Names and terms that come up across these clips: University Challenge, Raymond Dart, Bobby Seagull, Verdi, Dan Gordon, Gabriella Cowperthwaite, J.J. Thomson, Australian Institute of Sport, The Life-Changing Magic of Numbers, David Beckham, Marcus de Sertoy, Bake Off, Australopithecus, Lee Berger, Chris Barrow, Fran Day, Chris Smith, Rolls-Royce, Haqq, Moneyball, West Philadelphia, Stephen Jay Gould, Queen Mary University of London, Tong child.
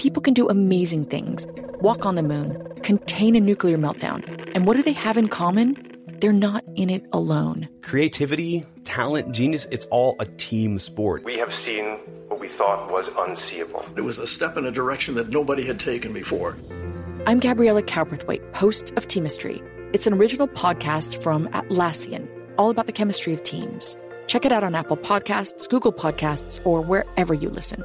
people can do amazing things, walk on the moon, contain a nuclear meltdown. And what do they have in common? They're not in it alone. Creativity, talent, genius, it's all a team sport. We have seen what we thought was unseeable. It was a step in a direction that nobody had taken before. I'm Gabriella Cowperthwaite, host of Teamistry. It's an original podcast from Atlassian, all about the chemistry of teams. Check it out on Apple Podcasts, Google Podcasts, or wherever you listen.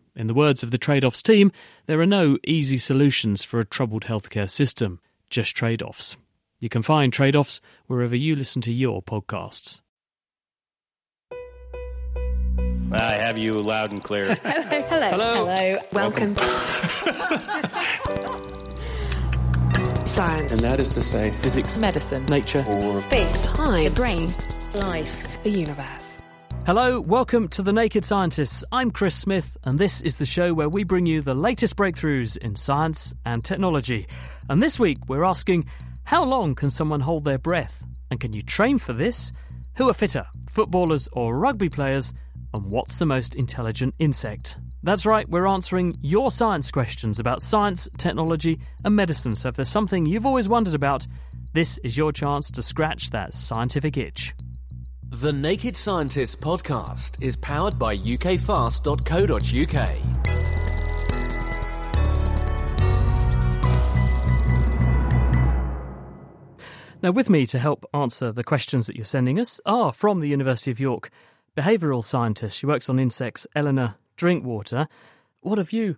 In the words of the TradeOffs team, there are no easy solutions for a troubled healthcare system, just trade-offs. You can find TradeOffs wherever you listen to your podcasts. I have you loud and clear. Hello. Hello. Hello. Welcome. Science. And that is to say physics, medicine, nature, or space, time, the brain, life, the universe. Hello, welcome to The Naked Scientists. I'm Chris Smith, and this is the show where we bring you the latest breakthroughs in science and technology. And this week, we're asking, how long can someone hold their breath? And can you train for this? Who are fitter, footballers or rugby players? And what's the most intelligent insect? That's right, we're answering your science questions about science, technology and medicine. So if there's something you've always wondered about, this is your chance to scratch that scientific itch. The Naked Scientists podcast is powered by UKFast.co.uk. Now, with me to help answer the questions that you're sending us are from the University of York, behavioural scientist. She works on insects, Eleanor Drinkwater. What have you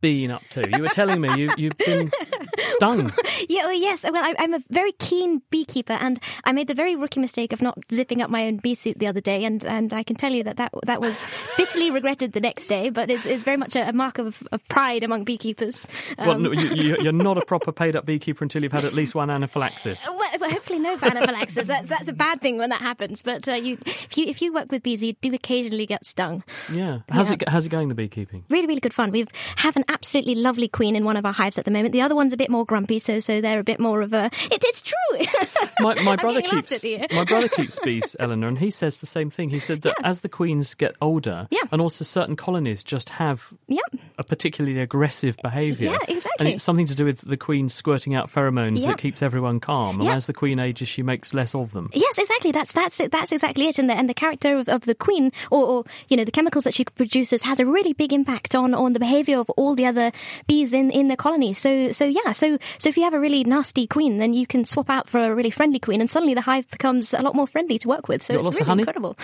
been up to? You were telling me you've been stung. Yeah, well, yes. Well, I'm a very keen beekeeper, and I made the very rookie mistake of not zipping up my own bee suit the other day, and I can tell you that was bitterly regretted the next day. But it's very much a mark of pride among beekeepers. Well, no, you're not a proper paid-up beekeeper until you've had at least one anaphylaxis. Well, hopefully no anaphylaxis. That's a bad thing when that happens. But if you work with bees, you do occasionally get stung. Yeah. How's it going, the beekeeping? Really, really good fun. We have an absolutely lovely queen in one of our hives at the moment. The other one's a bit more grumpy, so they're a bit more of a... It's true! My brother keeps bees, Eleanor, and he says the same thing. He said that as the queens get older, and also certain colonies just have a particularly aggressive behaviour. Yeah, exactly. And it's something to do with the queen squirting out pheromones that keeps everyone calm, and as the queen ages, she makes less of them. Yes, exactly. That's it. That's exactly it. And the character of the queen, or you know, the chemicals that she produces, has a really big impact on the behaviour of all the other bees in the colony. So if you have a really nasty queen, then you can swap out for a really friendly queen, and suddenly the hive becomes a lot more friendly to work with. So it's really incredible.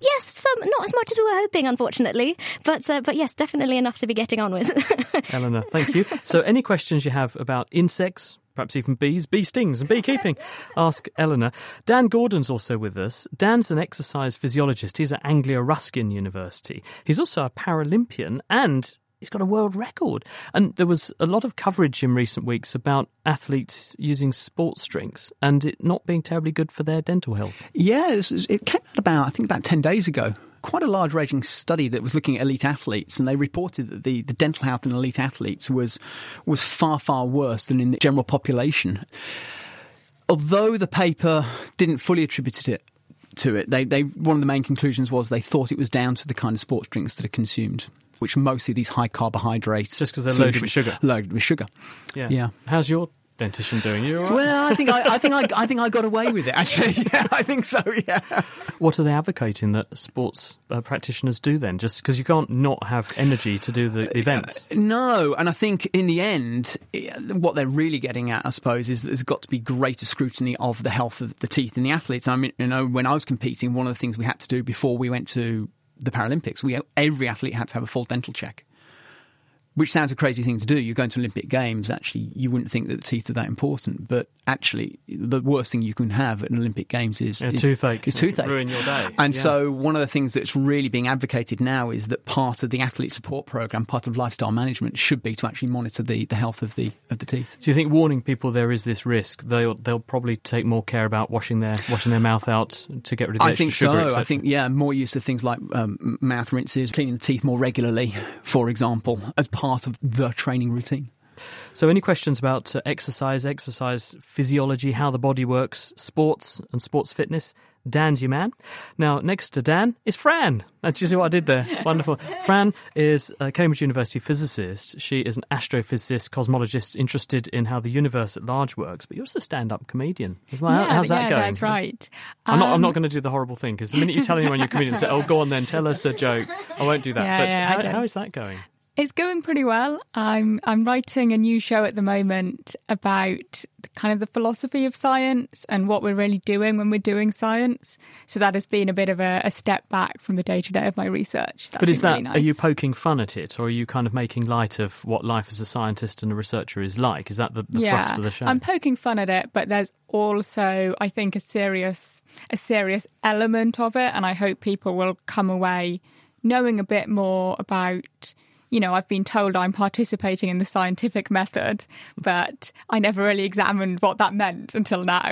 Yes, some, not as much as we were hoping, unfortunately, but yes, definitely enough to be getting on with. Eleanor, thank you. So any questions you have about insects, perhaps even bees, bee stings and beekeeping, ask Eleanor. Dan Gordon's also with us. Dan's an exercise physiologist. He's at Anglia Ruskin University. He's also a Paralympian and... he's got a world record. And there was a lot of coverage in recent weeks about athletes using sports drinks and it not being terribly good for their dental health. Yeah, it came out about 10 days ago. Quite a large-ranging study that was looking at elite athletes, and they reported that the dental health in elite athletes was far, far worse than in the general population. Although the paper didn't fully attribute it to it, they one of the main conclusions was they thought it was down to the kind of sports drinks that are consumed, which are mostly these high carbohydrates. Just because they're loaded with sugar. Yeah. How's your dentition doing? You all right? Well, I think I got away with it, actually. Yeah, I think so, yeah. What are they advocating that sports practitioners do then? Just because you can't not have energy to do the events? No, and I think in the end, what they're really getting at, I suppose, is that there's got to be greater scrutiny of the health of the teeth in the athletes. I mean, you know, when I was competing, one of the things we had to do before we went to the Paralympics, every athlete had to have a full dental check, which sounds a crazy thing to do. You go to Olympic Games, actually, you wouldn't think that the teeth are that important. But actually, the worst thing you can have at an Olympic Games is toothache. It's toothache. Ruin your day. And so one of the things that's really being advocated now is that part of the athlete support program, part of lifestyle management, should be to actually monitor the health of the teeth. So you think warning people there is this risk, they'll probably take more care about washing their mouth out to get rid of the extra sugar, etc. I think, yeah, more use of things like mouth rinses, cleaning the teeth more regularly, for example, as part of the training routine. So any questions about exercise physiology, how the body works, sports and sports fitness? Dan's your man. Now, next to Dan is Fran. That's just what I did there. Wonderful. Fran is a Cambridge University physicist. She is an astrophysicist, cosmologist, interested in how the universe at large works. But you're also a stand-up comedian as well. Yeah, how's that going? That's right. I'm not going to do the horrible thing, because the minute you tell anyone you're a comedian, say, oh, go on then, tell us a joke. I won't do that. How is that going? It's going pretty well. I'm writing a new show at the moment about kind of the philosophy of science and what we're really doing when we're doing science. So that has been a bit of a step back from the day-to-day of my research. That's really nice. Are you poking fun at it, or are you kind of making light of what life as a scientist and a researcher is like? Is that the thrust of the show? I'm poking fun at it, but there's also, I think, a serious element of it. And I hope people will come away knowing a bit more about... You know, I've been told I'm participating in the scientific method, but I never really examined what that meant until now.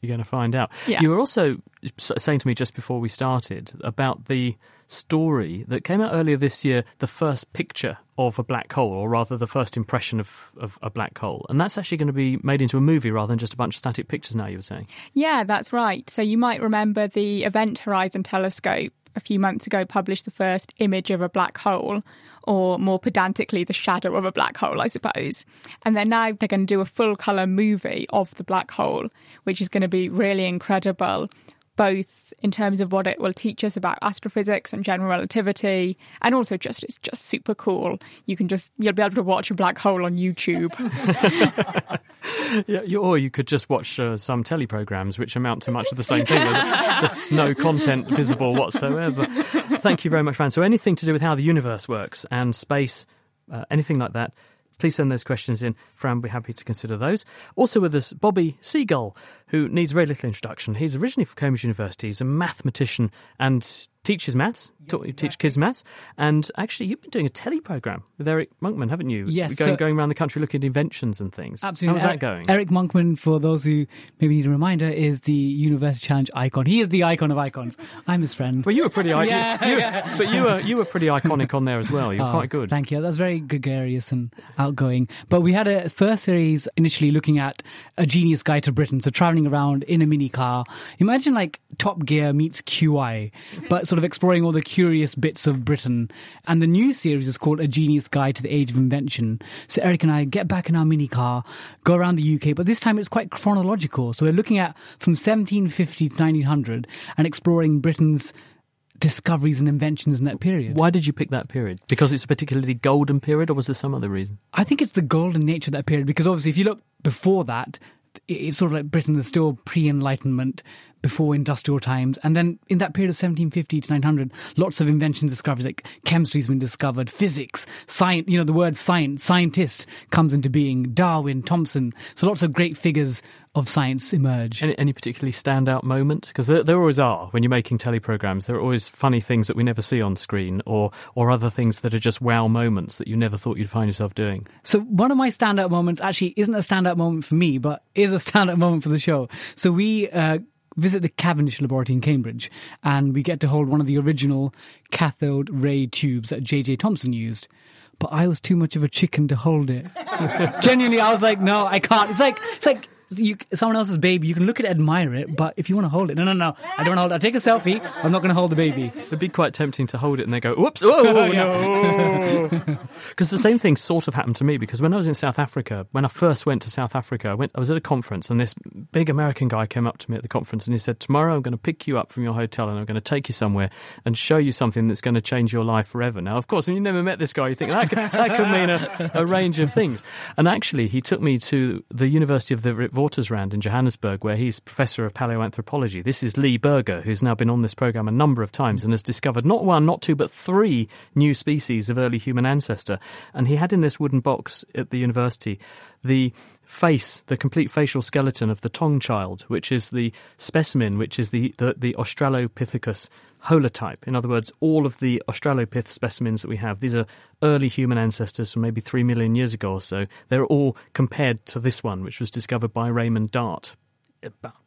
You're going to find out. Yeah. You were also saying to me just before we started about the story that came out earlier this year, the first picture of a black hole, or rather the first impression of a black hole. And that's actually going to be made into a movie rather than just a bunch of static pictures now, you were saying. Yeah, that's right. So you might remember the Event Horizon Telescope a few months ago published the first image of a black hole, or more pedantically, the shadow of a black hole, I suppose. And then now they're going to do a full-colour movie of the black hole, which is going to be really incredible, both in terms of what it will teach us about astrophysics and general relativity, and also just it's just super cool. You'll be able to watch a black hole on YouTube. Yeah, or you could just watch some teleprograms, which amount to much of the same thing, just no content visible whatsoever. Thank you very much, Fran. So anything to do with how the universe works and space, anything like that, please send those questions in. Fran, we're happy to consider those. Also with us, Bobby Seagull, who needs very little introduction. He's originally from Cambridge University. He's a mathematician and teaches maths, teach kids maths. And actually, you've been doing a telly programme with Eric Monkman, haven't you? Yes. Going around the country looking at inventions and things. Absolutely. How's that going? Eric Monkman, for those who maybe need a reminder, is the University Challenge icon. He is the icon of icons. I'm his friend. Well, you were pretty iconic. But you were pretty iconic on there as well. You were quite good. Thank you. That's very gregarious and outgoing. But we had a first series initially looking at A Genius Guide to Britain, so travelling around in a mini car. Imagine like Top Gear meets QI, but sort of exploring all the curious bits of Britain. And the new series is called A Genius Guide to the Age of Invention. So Eric and I get back in our mini car, go around the UK, but this time it's quite chronological. So we're looking at from 1750 to 1900 and exploring Britain's discoveries and inventions in that period. Why did you pick that period? Because it's a particularly golden period, or was there some other reason? I think it's the golden nature of that period, because obviously if you look before that, it's sort of like Britain is still pre-Enlightenment, before industrial times. And then in that period of 1750 to 900, lots of inventions, discoveries, like chemistry's been discovered, physics, science, you know, the word science, scientist comes into being, Darwin, Thomson. So lots of great figures of science emerge. Any particularly standout moment? Because there always are. When you're making teleprograms, there are always funny things that we never see on screen, or other things that are just wow moments that you never thought you'd find yourself doing. So one of my standout moments actually isn't a standout moment for me, but is a standout moment for the show. So we visit the Cavendish Laboratory in Cambridge, and we get to hold one of the original cathode ray tubes that J.J. Thomson used. But I was too much of a chicken to hold it. Genuinely, I was like, no, I can't. It's like someone else's baby, you can look at it, admire it, but if you want to hold it, no, I don't want to hold it. I'll take a selfie, I'm not going to hold the baby. It'd be quite tempting to hold it and they go, whoops, oh, no. Because the same thing sort of happened to me, because when I was in South Africa, when I first went to South Africa, I was at a conference, and this big American guy came up to me at the conference and he said, tomorrow I'm going to pick you up from your hotel and I'm going to take you somewhere and show you something that's going to change your life forever. Now, of course, and you never met this guy, you think that could mean a range of things. And actually, he took me to the University of the River Hortusrand in Johannesburg, where he's Professor of Paleoanthropology. This is Lee Berger, who's now been on this programme a number of times and has discovered not one, not two, but three new species of early human ancestor. And he had in this wooden box at the university the face, the complete facial skeleton of the Tong child, which is the specimen, which is the Australopithecus holotype. In other words, all of the Australopith specimens that we have, these are early human ancestors from maybe 3 million years ago or so. They're all compared to this one, which was discovered by Raymond Dart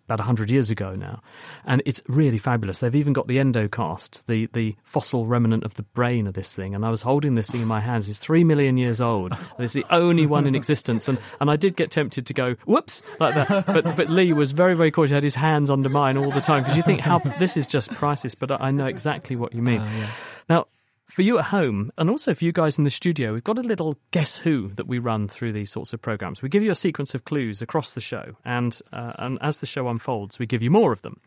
about 100 years ago now. And it's really fabulous. They've even got the endocast, the fossil remnant of the brain of this thing. And I was holding this thing in my hands. It's 3 million years old. And it's the only one in existence. And I did get tempted to go, whoops, like that. But Lee was very, very cautious. He had his hands under mine all the time. Because you think, how this is just priceless, but I know exactly what you mean. Yeah. Now, for you at home, and also for you guys in the studio, we've got a little guess who that we run through these sorts of programmes. We give you a sequence of clues across the show, and as the show unfolds, we give you more of them.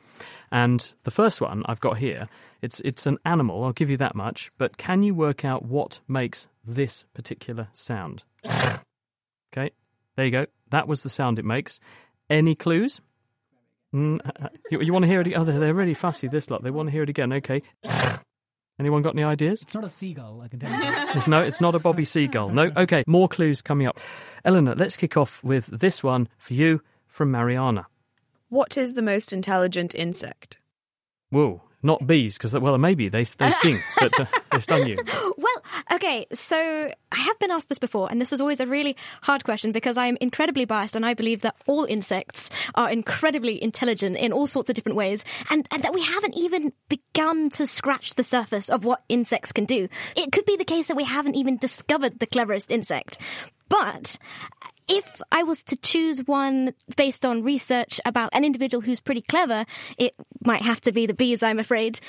And the first one I've got here, it's an animal, I'll give you that much, but can you work out what makes this particular sound? Okay, there you go. That was the sound it makes. Any clues? You want to hear it? Oh, they're really fussy, this lot. They want to hear it again. Okay. Anyone got any ideas? It's not a seagull, I can tell you. No, it's not a Bobby Seagull. No? OK, more clues coming up. Eleanor, let's kick off with this one for you from Mariana. What is the most intelligent insect? Whoa, not bees, because, well, maybe they sting, but they stung you. Well, OK, so I have been asked this before, and this is always a really hard question because I'm incredibly biased and I believe that all insects are incredibly intelligent in all sorts of different ways and that we haven't even begun to scratch the surface of what insects can do. It could be the case that we haven't even discovered the cleverest insect. But if I was to choose one based on research about an individual who's pretty clever, it might have to be the bees, I'm afraid.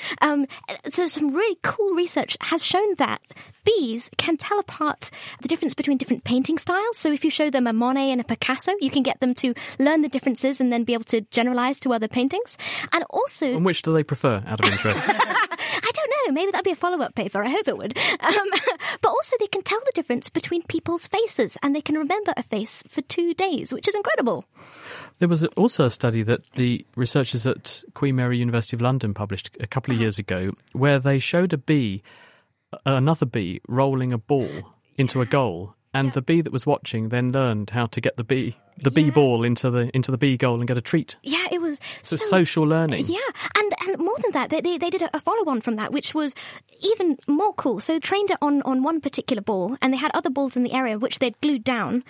So some really cool research has shown that bees can tell apart the difference between different painting styles. So if you show them a Monet and a Picasso, you can get them to learn the differences and then be able to generalise to other paintings. And also... And which do they prefer, out of interest? I don't know. Maybe that'd be a follow-up paper. I hope it would. But also they can tell the difference between people's faces and they can remember a face for 2 days, which is incredible. There was also a study that the researchers at Queen Mary University of London published a couple of years ago where they showed a bee... another bee rolling a ball into a goal, and the bee that was watching then learned how to get the bee ball into the bee goal and get a treat. Yeah, it was so social learning. Yeah, and more than that, they did a follow-on from that, which was even more cool. So trained it on one particular ball, and they had other balls in the area which they'd glued down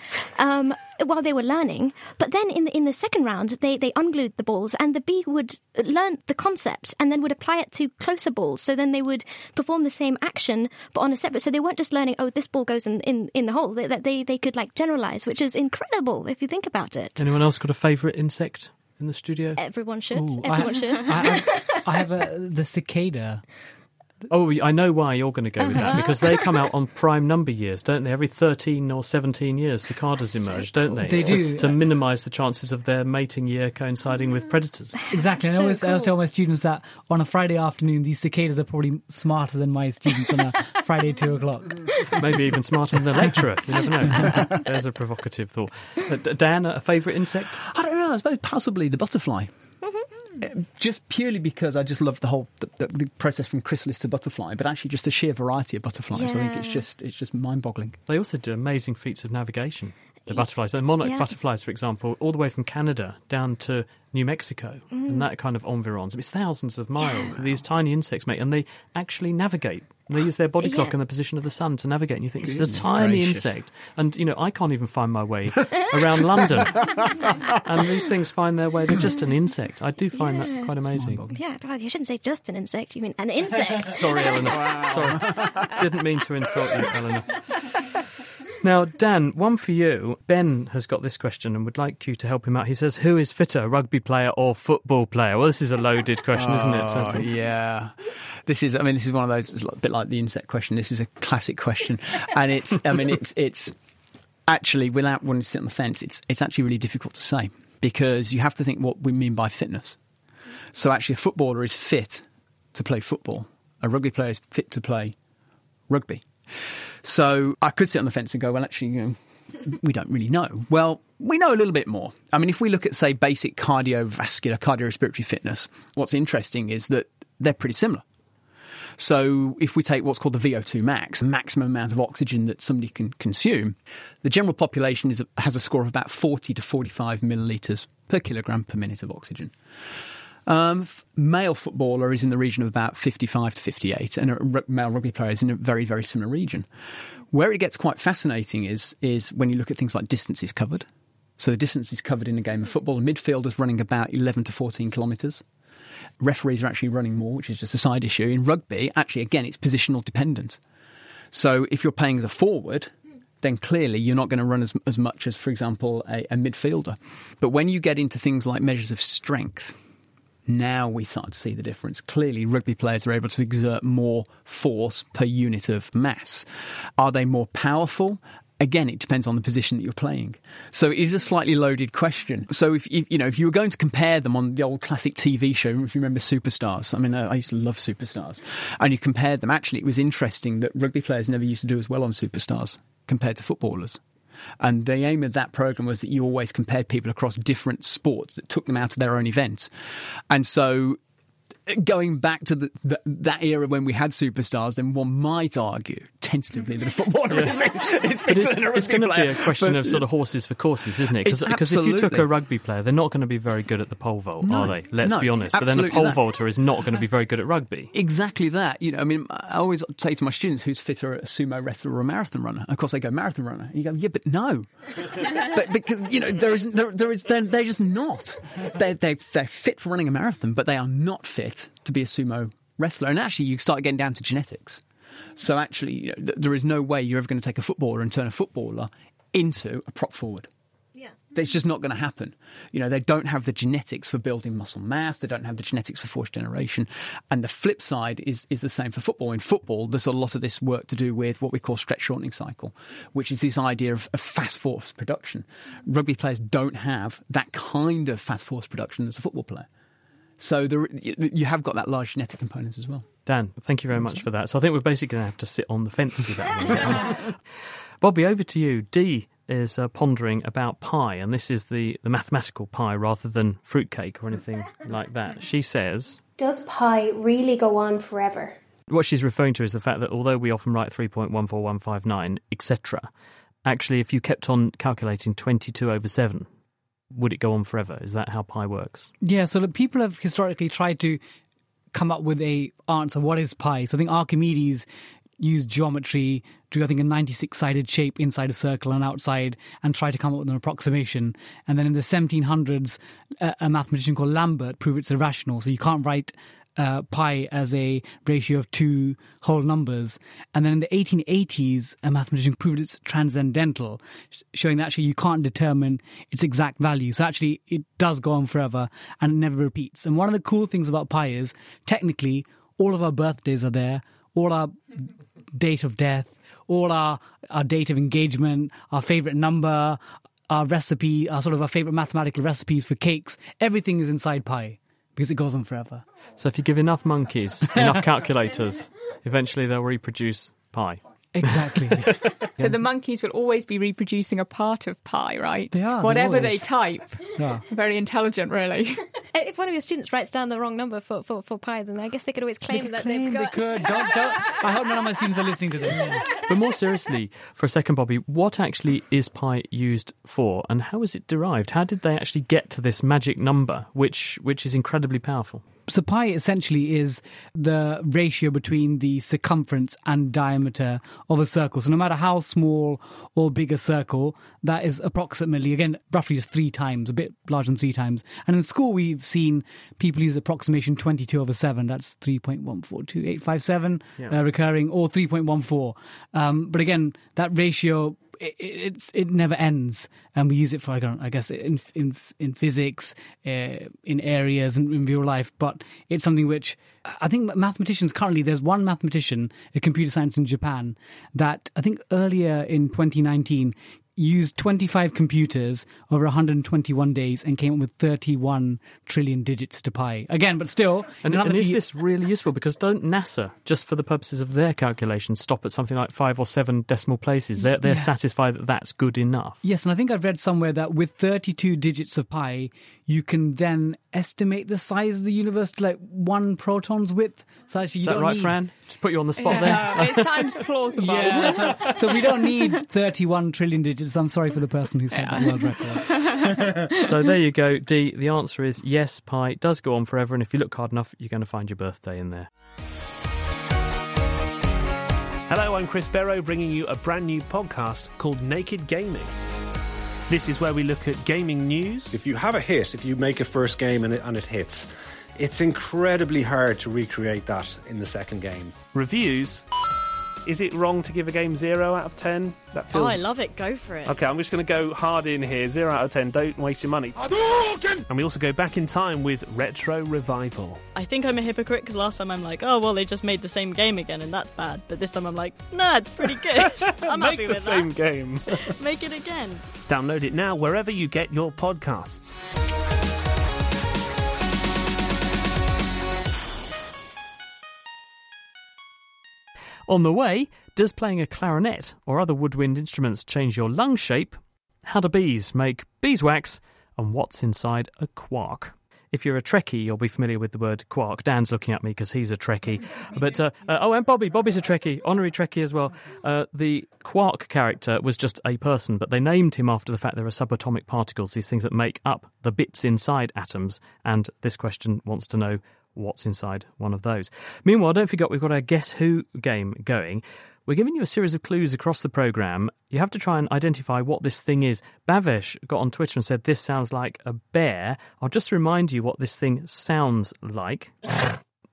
while they were learning. But then in the second round, they unglued the balls, and the bee would learn the concept and then would apply it to closer balls. So then they would perform the same action, but on a separate... So they weren't just learning, oh, this ball goes in the hole. They could, like, generalise, which is incredible if you think about it. Anyone else got a favourite insect in the studio? Everyone should. Ooh, Everyone should. I have the cicada. Oh, I know why you're going to go with that, because they come out on prime number years, don't they? Every 13 or 17 years, cicadas emerge, don't they? They do. To minimise the chances of their mating year coinciding with predators. Exactly. And I always tell my students that on a Friday afternoon, these cicadas are probably smarter than my students on a Friday 2 o'clock. Maybe even smarter than the lecturer. You never know. There's a provocative thought. Dan, a favourite insect? I don't know. I suppose possibly the butterfly. Just purely because I just love the whole the process from chrysalis to butterfly, but actually just the sheer variety of butterflies. Yeah. I think it's just mind-boggling. They also do amazing feats of navigation. The butterflies, the monarch butterflies, for example, all the way from Canada down to New Mexico and that kind of environs. It's thousands of miles that these tiny insects make, and they actually navigate. They use their body clock and the position of the sun to navigate. And you think, this is a tiny insect. And, you know, I can't even find my way around London. And these things find their way. They're just an insect. I do find that quite amazing. Yeah, you shouldn't say just an insect. You mean an insect. Sorry, Eleanor. Wow. Sorry. Didn't mean to insult you, Eleanor. Now, Dan, one for you. Ben has got this question and would like you to help him out. He says, who is fitter, rugby player or football player? Well, this is a loaded question, isn't it? So yeah. This is one of those, it's a bit like the insect question. This is a classic question. And it's actually, without wanting to sit on the fence, it's actually really difficult to say because you have to think what we mean by fitness. So actually a footballer is fit to play football. A rugby player is fit to play rugby. So I could sit on the fence and go, well, actually, you know, we don't really know. Well, we know a little bit more. I mean, if we look at, say, basic cardiovascular, cardiorespiratory fitness, what's interesting is that they're pretty similar. So if we take what's called the VO2 max, the maximum amount of oxygen that somebody can consume, the general population has a score of about 40 to 45 millilitres per kilogram per minute of oxygen. Male footballer is in the region of about 55 to 58, and a male rugby player is in a very, very similar region. Where it gets quite fascinating is when you look at things like distances covered. So the distances covered in a game of football, the midfielder's running about 11 to 14 kilometres. Referees are actually running more, which is just a side issue. In rugby, actually, again, it's positional dependent. So if you're playing as a forward, then clearly you're not going to run as much as, for example, a midfielder. But when you get into things like measures of strength, now we start to see the difference. Clearly, rugby players are able to exert more force per unit of mass. Are they more powerful? Again, it depends on the position that you're playing. So it is a slightly loaded question. So if you were going to compare them on the old classic TV show, if you remember Superstars, I mean, I used to love Superstars, and you compared them, actually, it was interesting that rugby players never used to do as well on Superstars compared to footballers. And the aim of that programme was that you always compared people across different sports that took them out of their own events. And so going back to that era when we had Superstars, then one might argue tentatively that a footballer is better than a rugby player. It's going to be a question of sort of horses for courses, isn't it? Because if you took a rugby player, they're not going to be very good at the pole vault, are they? Let's be honest. But then a pole vaulter is not going to be very good at rugby. Exactly that. You know, I mean, I always say to my students, who's fitter, a sumo wrestler or a marathon runner? Of course, they go marathon runner. And you go, yeah, but no, but because you know there is they're just not. They're fit for running a marathon, but they are not fit to be a sumo wrestler. And actually you start getting down to genetics. So actually, you know, there is no way you're ever going to take a footballer and turn a footballer into a prop forward. Yeah, it's just not going to happen. You know, they don't have the genetics for building muscle mass. They don't have the genetics for force generation. And the flip side is the same for football. In football, there's a lot of this work to do with what we call stretch shortening cycle, which is this idea of fast force production. Rugby players don't have that kind of fast force production as a football player. So you have got that large genetic component as well. Dan, thank you very much for that. So I think we're basically going to have to sit on the fence with that one. Bobby, over to you. Dee is pondering about pie, and this is the mathematical pie rather than fruitcake or anything like that. She says, does pie really go on forever? What she's referring to is the fact that although we often write 3.14159, etc., actually if you kept on calculating 22 over 7... would it go on forever? Is that how pi works? Yeah, so look, people have historically tried to come up with an answer. What is pi? So I think Archimedes used geometry, drew, I think, a 96-sided shape inside a circle and outside, and tried to come up with an approximation. And then in the 1700s, a mathematician called Lambert proved it's irrational. So you can't write pi as a ratio of two whole numbers. And then in the 1880s, a mathematician proved it's transcendental, showing that actually you can't determine its exact value. So actually it does go on forever and it never repeats. And one of the cool things about pi is technically all of our birthdays are there, all our date of death, all our date of engagement, our favourite number, our recipe, our sort of our favourite mathematical recipes for cakes. Everything is inside pi, because it goes on forever. So if you give enough monkeys, enough calculators, eventually they'll reproduce pi. Exactly. So the monkeys will always be reproducing a part of pi, right? They are. Whatever they type. Yeah. Very intelligent, really. If one of your students writes down the wrong number for pi, then I guess they could always claim they've got... They could. Don't. I hope none of my students are listening to this. But more seriously, for a second, Bobby, what actually is pi used for and how is it derived? How did they actually get to this magic number, which is incredibly powerful? So pi essentially is the ratio between the circumference and diameter of a circle. So no matter how small or big a circle, that is approximately, again, roughly just three times, a bit larger than three times. And in school, we've seen people use approximation 22 over 7. That's 3.142857 recurring, or 3.14. But again, that ratio... It never ends, and we use it for, I guess, in physics, in areas, and in real life. But it's something which I think mathematicians currently, there's one mathematician, a computer scientist in Japan, that I think earlier in 2019 used 25 computers over 121 days and came up with 31 trillion digits to pi. Again, but still... And is this really useful? Because don't NASA, just for the purposes of their calculations, stop at something like 5 or 7 decimal places? They're satisfied that that's good enough. Yes, and I think I've read somewhere that with 32 digits of pi, you can then estimate the size of the universe to like 1 proton's width. So actually, is that right, Fran? Just put you on the spot there. It sounds plausible. Yeah, so we don't need 31 trillion digits. I'm sorry for the person who said that world record. So there you go, Dee. The answer is yes, pi does go on forever, and if you look hard enough, you're going to find your birthday in there. Hello, I'm Chris Barrow, bringing you a brand new podcast called Naked Gaming. This is where we look at gaming news. If you have a hit, if you make a first game and it hits, it's incredibly hard to recreate that in the second game. Reviews. Is it wrong to give a game 0 out of 10? That feels... Oh, I love it. Go for it. OK, I'm just going to go hard in here. 0 out of 10. Don't waste your money. And we also go back in time with Retro Revival. I think I'm a hypocrite because last time I'm like, oh, well, they just made the same game again and that's bad. But this time I'm like, nah, it's pretty good. I'm happy with that. Make the same game. Make it again. Download it now wherever you get your podcasts. On the way, does playing a clarinet or other woodwind instruments change your lung shape? How do bees make beeswax? And what's inside a quark? If you're a Trekkie, you'll be familiar with the word quark. Dan's looking at me because he's a Trekkie. But and Bobby's a Trekkie, honorary Trekkie as well. The quark character was just a person, but they named him after the fact there are subatomic particles, these things that make up the bits inside atoms. And this question wants to know, what's inside one of those? Meanwhile, don't forget, we've got our Guess Who game going. We're giving you a series of clues across the programme. You have to try and identify what this thing is. Bavesh got on Twitter and said, this sounds like a bear. I'll just remind you what this thing sounds like.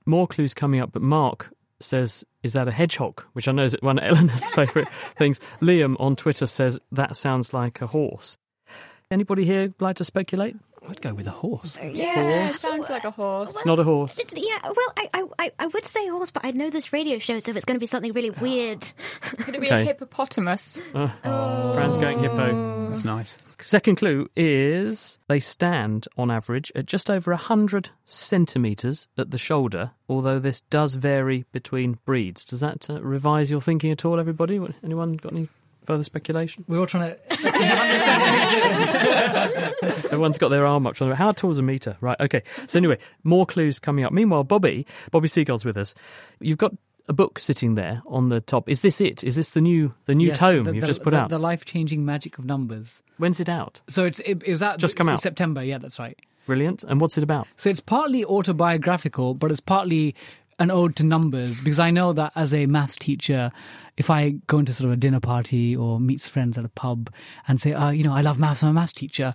More clues coming up, but Mark says, is that a hedgehog? Which I know is one of Eleanor's favourite things. Liam on Twitter says, that sounds like a horse. Anybody here like to speculate? I'd go with a horse. Yeah, horse. It sounds like a horse. Well, it's not a horse. Yeah, well, I would say horse, but I know this radio show, so it's going to be something really weird. Could it be a hippopotamus? Fran's going hippo. That's nice. Second clue is they stand, on average, at just over 100 centimetres at the shoulder, although this does vary between breeds. Does that revise your thinking at all, everybody? Anyone got any... further speculation? We're all trying to... Everyone's got their arm up. How tall's a metre? Right, OK. So anyway, more clues coming up. Meanwhile, Bobby Seagull's with us. You've got a book sitting there on the top. Is this it? Is this the new tome you've just put out? The Life-Changing Magic of Numbers. When's it out? So it was out... Just come out? September, yeah, that's right. Brilliant. And what's it about? So it's partly autobiographical, but it's partly... an ode to numbers, because I know that as a maths teacher, if I go into sort of a dinner party or meets friends at a pub and say, I love maths, I'm a maths teacher,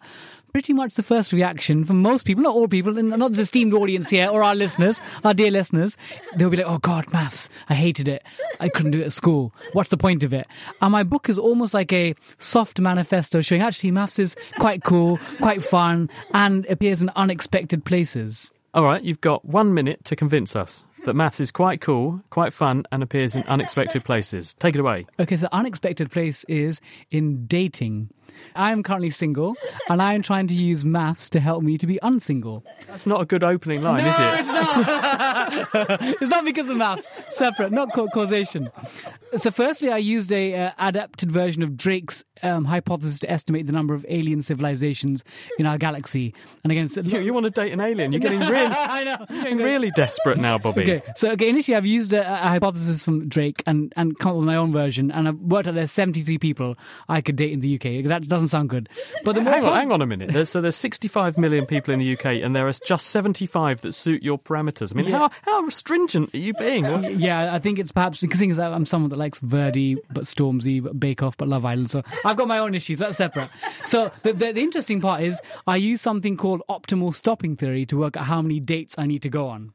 pretty much the first reaction from most people, not all people, and not the esteemed audience here or our listeners, our dear listeners, they'll be like, oh God, maths, I hated it. I couldn't do it at school. What's the point of it? And my book is almost like a soft manifesto showing actually maths is quite cool, quite fun, and appears in unexpected places. All right, you've got 1 minute to convince us that maths is quite cool, quite fun, and appears in unexpected places. Take it away. Okay, so unexpected place is in dating. I am currently single, and I am trying to use maths to help me to be unsingle. That's not a good opening line, is it? It's not. It's not because of maths. Separate, not causation. So firstly, I used a adapted version of Drake's hypothesis to estimate the number of alien civilizations in our galaxy. And again, so you want to date an alien? You're getting really, I know. You're getting really desperate now, Bobby. Okay. So initially, I've used a hypothesis from Drake and come up with my own version. And I've worked out there's 73 people I could date in the UK. That doesn't sound good. But hang on a minute. There's 65 million people in the UK, and there are just 75 that suit your parameters. I mean, how stringent are you being? Yeah, I think it's perhaps because I'm someone that likes Verdi, but Stormzy, but Bake Off, but Love Island. So I've got my own issues. That's separate. So the interesting part is I use something called optimal stopping theory to work out how many dates I need to go on.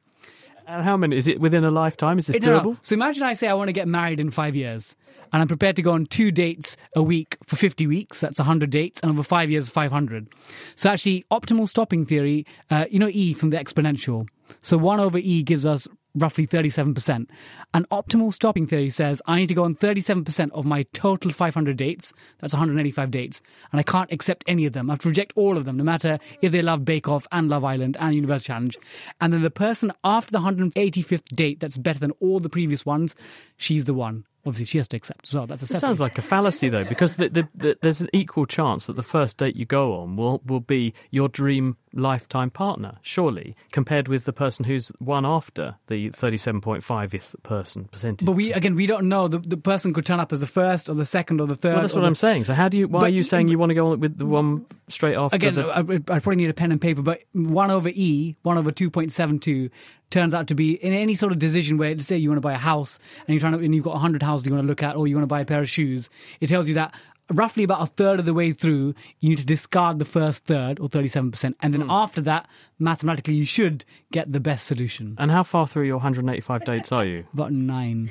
And how many? Is it within a lifetime? Is this doable? No. So imagine I say I want to get married in 5 years. And I'm prepared to go on 2 dates a week for 50 weeks. That's 100 dates. And over 5 years, 500. So actually, optimal stopping theory, E from the exponential. So 1 over E gives us roughly 37%. An optimal stopping theory says I need to go on 37% of my total 500 dates. That's 185 dates. And I can't accept any of them. I have to reject all of them, no matter if they love Bake Off and Love Island and University Challenge. And then the person after the 185th date that's better than all the previous ones, she's the one. Obviously, she has to accept as well. That's a separate. It sounds like a fallacy, though, because there's an equal chance that the first date you go on will be your dream lifetime partner, surely, compared with the person who's one after the 37.5th percentage. But we don't know. The person could turn up as the first or the second or the third. Well, that's what I'm saying. So why are you saying you want to go on with the one straight after? Again, I'd probably need a pen and paper, but 1 over 2.72 turns out to be, in any sort of decision where, let's say you want to buy a house and you've got 100 houses you want to look at, or you want to buy a pair of shoes, it tells you that roughly about a third of the way through, you need to discard the first third, or 37%, and then after that, mathematically, you should get the best solution. And how far through your 185 dates are you? About 9.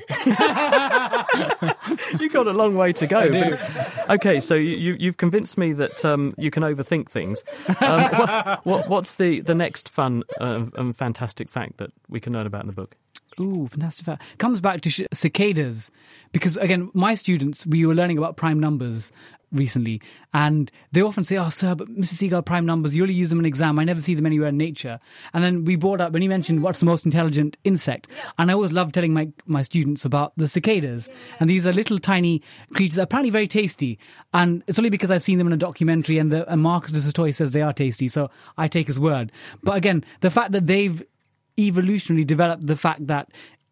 You've got a long way to go. I do. Okay, so you've convinced me that you can overthink things. What's the next fun and fantastic fact that we can learn about in the book? Ooh, fantastic fact. Comes back to cicadas, because, again, my students, we were learning about prime numbers recently, and they often say, oh, sir, but Mr. Seagull, prime numbers, you only use them in exam. I never see them anywhere in nature. And then we brought up, when you mentioned what's the most intelligent insect, and I always love telling my students about the cicadas. And these are little tiny creatures, apparently very tasty. And it's only because I've seen them in a documentary, and Marcus de Sertoy says they are tasty, so I take his word. But again, the fact that they've evolutionarily developed the fact that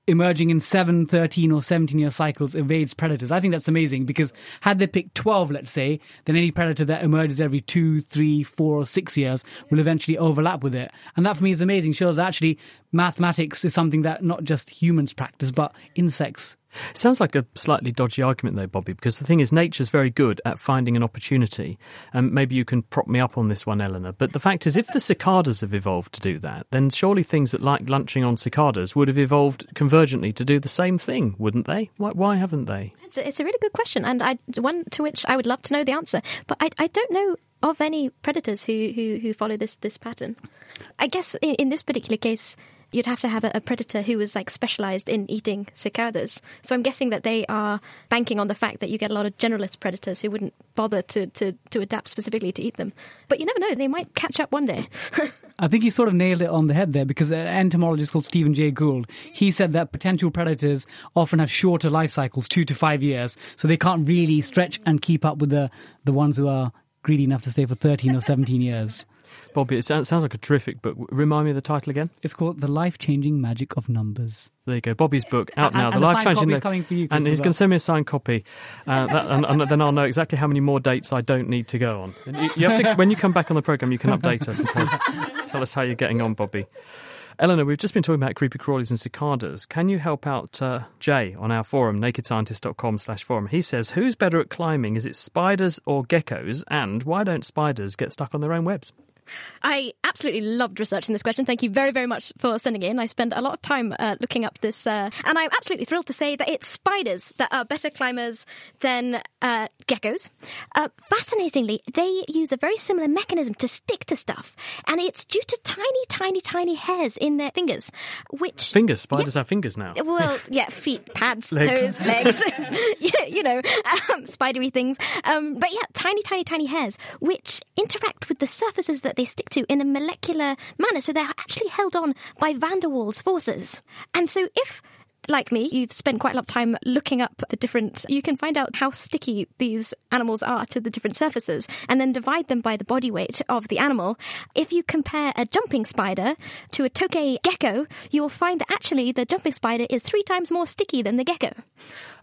emerging in 7, 13 or 17-year cycles evades predators. I think that's amazing, because had they picked 12, let's say, then any predator that emerges every 2, 3, 4 or 6 years will eventually overlap with it. And that, for me, is amazing. Shows that actually mathematics is something that not just humans practice, but insects. Sounds like a slightly dodgy argument, though, Bobby, because the thing is, nature's very good at finding an opportunity. And maybe you can prop me up on this one, Eleanor. But the fact is, if the cicadas have evolved to do that, then surely things that like lunching on cicadas would have evolved convergently to do the same thing, wouldn't they? Why haven't they? It's a really good question, and one to which I would love to know the answer. But I don't know of any predators who follow this pattern. I guess in this particular case, you'd have to have a predator who was specialised in eating cicadas. So I'm guessing that they are banking on the fact that you get a lot of generalist predators who wouldn't bother to adapt specifically to eat them. But you never know, they might catch up one day. I think he sort of nailed it on the head there, because an entomologist called Stephen Jay Gould, he said that potential predators often have shorter life cycles, 2 to 5 years, so they can't really stretch and keep up with the ones who are greedy enough to stay for 13 or 17 years. Bobby, it sounds like a terrific book. Remind me of the title again. It's called The Life-Changing Magic of Numbers. There you go. Bobby's book out now. The Life-Changing Magic coming for you, Chris, and he's going to send me a signed copy, and then I'll know exactly how many more dates I don't need to go on. You have to, when you come back on the programme, you can update us and tell us how you're getting on, Bobby. Eleanor, we've just been talking about creepy crawlies and cicadas. Can you help out Jay on our forum, nakedscientist.com/forum? He says, who's better at climbing? Is it spiders or geckos? And why don't spiders get stuck on their own webs? I absolutely loved researching this question. Thank you very, very much for sending it in. I spend a lot of time looking up this, and I'm absolutely thrilled to say that it's spiders that are better climbers than geckos. Fascinatingly, they use a very similar mechanism to stick to stuff, and it's due to tiny, tiny, tiny hairs in their fingers, which... Fingers? Spiders have fingers now. Well, yeah, feet, pads, legs. Toes, legs, spidery things. But yeah, tiny, tiny, tiny hairs, which interact with the surfaces that they stick to in a molecular manner, so they're actually held on by van der Waals forces. And so if, like me, you've spent quite a lot of time looking up the different... You can find out how sticky these animals are to the different surfaces and then divide them by the body weight of the animal. If you compare a jumping spider to a tokay gecko, you will find that actually the jumping spider is 3 times more sticky than the gecko.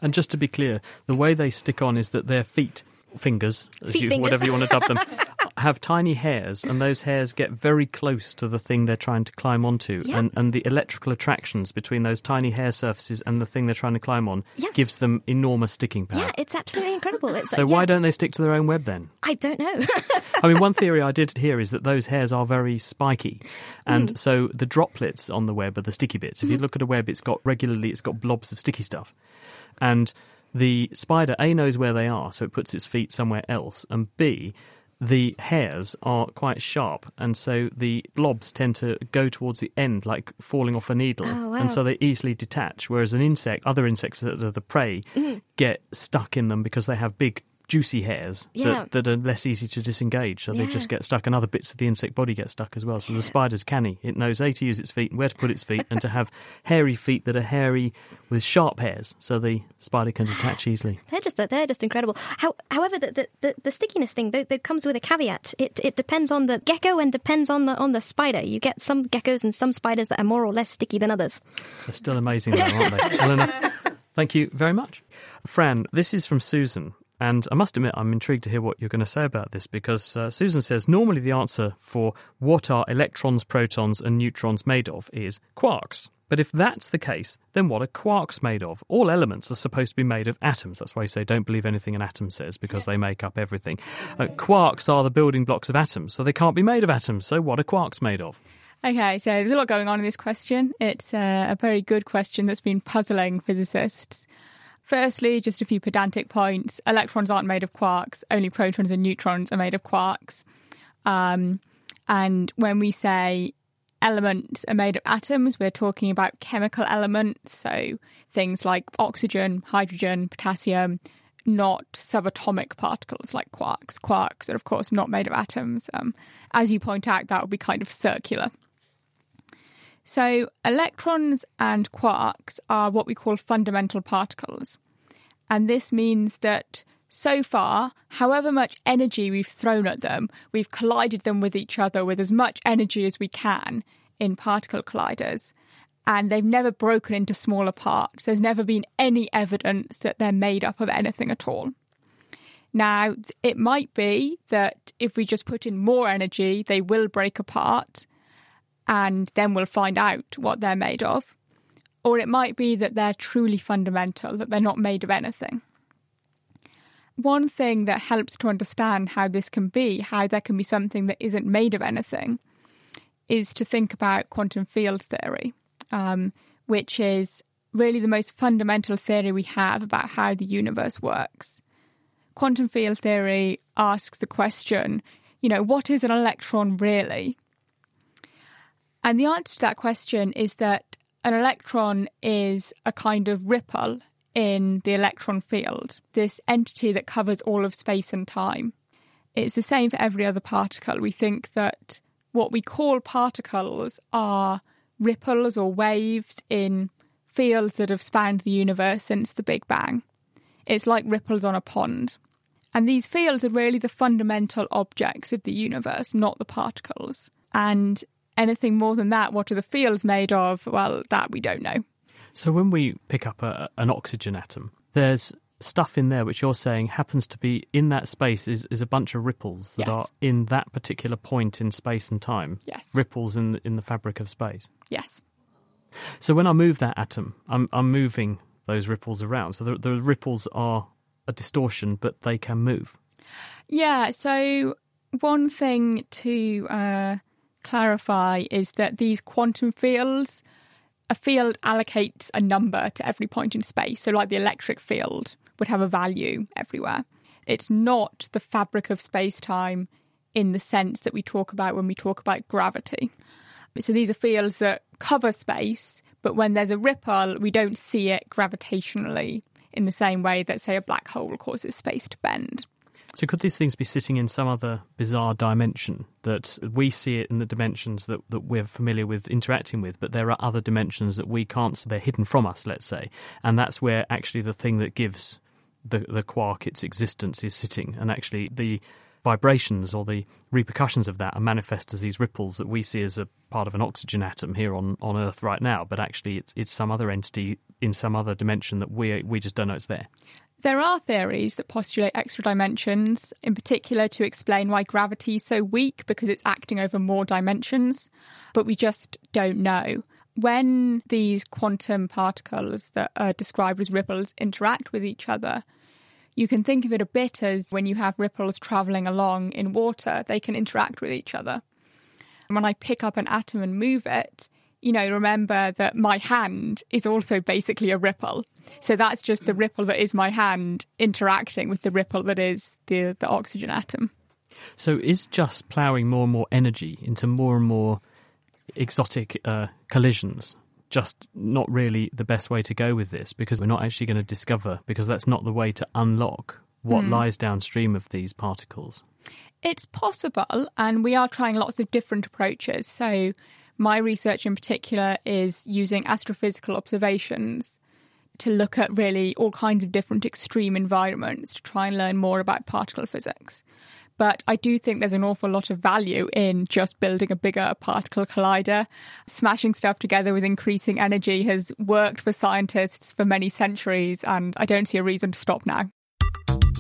And just to be clear, the way they stick on is that their fingers, whatever you want to dub them, have tiny hairs, and those hairs get very close to the thing they're trying to climb onto. Yeah. And the electrical attractions between those tiny hair surfaces and the thing they're trying to climb on gives them enormous sticking power. Yeah, it's absolutely incredible. Why don't they stick to their own web then? I don't know. I mean, one theory I did hear is that those hairs are very spiky, and so the droplets on the web are the sticky bits. If you look at a web, it's got blobs of sticky stuff. And the spider, A, knows where they are, so it puts its feet somewhere else, and B, the hairs are quite sharp, and so the blobs tend to go towards the end, like falling off a needle. Oh, wow. And so they easily detach, whereas an insect, other insects that are the prey, get stuck in them because they have big juicy hairs that are less easy to disengage, so they just get stuck, and other bits of the insect body get stuck as well. So the spider's canny. It knows A, to use its feet and where to put its feet, and to have hairy feet that are hairy with sharp hairs, so the spider can detach easily. They're just incredible. However, the stickiness thing, though, that comes with a caveat. It depends on the gecko and depends on the spider. You get some geckos and some spiders that are more or less sticky than others. They're still amazing, though, aren't they? Eleanor, thank you very much. Fran, this is from Susan. And I must admit, I'm intrigued to hear what you're going to say about this, because Susan says, normally the answer for what are electrons, protons and neutrons made of is quarks. But if that's the case, then what are quarks made of? All elements are supposed to be made of atoms. That's why you say don't believe anything an atom says, because they make up everything. Quarks are the building blocks of atoms, so they can't be made of atoms. So what are quarks made of? Okay, so there's a lot going on in this question. It's a very good question that's been puzzling physicists. Firstly, just a few pedantic points. Electrons aren't made of quarks. Only protons and neutrons are made of quarks. And when we say elements are made of atoms, we're talking about chemical elements. So things like oxygen, hydrogen, potassium, not subatomic particles like quarks. Quarks are, of course, not made of atoms. As you point out, that would be kind of circular. So electrons and quarks are what we call fundamental particles. And this means that so far, however much energy we've thrown at them, we've collided them with each other with as much energy as we can in particle colliders. And they've never broken into smaller parts. There's never been any evidence that they're made up of anything at all. Now, it might be that if we just put in more energy, they will break apart, and then we'll find out what they're made of. Or it might be that they're truly fundamental, that they're not made of anything. One thing that helps to understand how this can be, how there can be something that isn't made of anything, is to think about quantum field theory, which is really the most fundamental theory we have about how the universe works. Quantum field theory asks the question, what is an electron really? And the answer to that question is that an electron is a kind of ripple in the electron field, this entity that covers all of space and time. It's the same for every other particle. We think that what we call particles are ripples or waves in fields that have spanned the universe since the Big Bang. It's like ripples on a pond. And these fields are really the fundamental objects of the universe, not the particles. And anything more than that, what are the fields made of? Well, that we don't know. So when we pick up an oxygen atom, there's stuff in there which you're saying happens to be in that space, is a bunch of ripples that are in that particular point in space and time. Yes. Ripples in the fabric of space. Yes. So when I move that atom, I'm moving those ripples around. So the ripples are a distortion, but they can move. Yeah, so one thing to clarify is that these quantum fields, a field allocates a number to every point in space. So like the electric field would have a value everywhere. It's not the fabric of space-time in the sense that we talk about when we talk about gravity. So these are fields that cover space, but when there's a ripple, we don't see it gravitationally in the same way that, say, a black hole causes space to bend. So could these things be sitting in some other bizarre dimension that we see it in the dimensions that we're familiar with interacting with, but there are other dimensions that we can't see, they're hidden from us, let's say, and that's where actually the thing that gives the quark its existence is sitting, and actually the vibrations or the repercussions of that are manifest as these ripples that we see as a part of an oxygen atom here on Earth right now, but actually it's some other entity in some other dimension that we just don't know it's there. There are theories that postulate extra dimensions, in particular to explain why gravity is so weak because it's acting over more dimensions, but we just don't know. When these quantum particles that are described as ripples interact with each other, you can think of it a bit as when you have ripples travelling along in water, they can interact with each other. And when I pick up an atom and move it, remember that my hand is also basically a ripple. So that's just the ripple that is my hand interacting with the ripple that is the oxygen atom. So is just ploughing more and more energy into more and more exotic collisions just not really the best way to go with this, because we're not actually going to discover, because that's not the way to unlock what lies downstream of these particles? It's possible, and we are trying lots of different approaches. So my research in particular is using astrophysical observations to look at really all kinds of different extreme environments to try and learn more about particle physics. But I do think there's an awful lot of value in just building a bigger particle collider. Smashing stuff together with increasing energy has worked for scientists for many centuries, and I don't see a reason to stop now.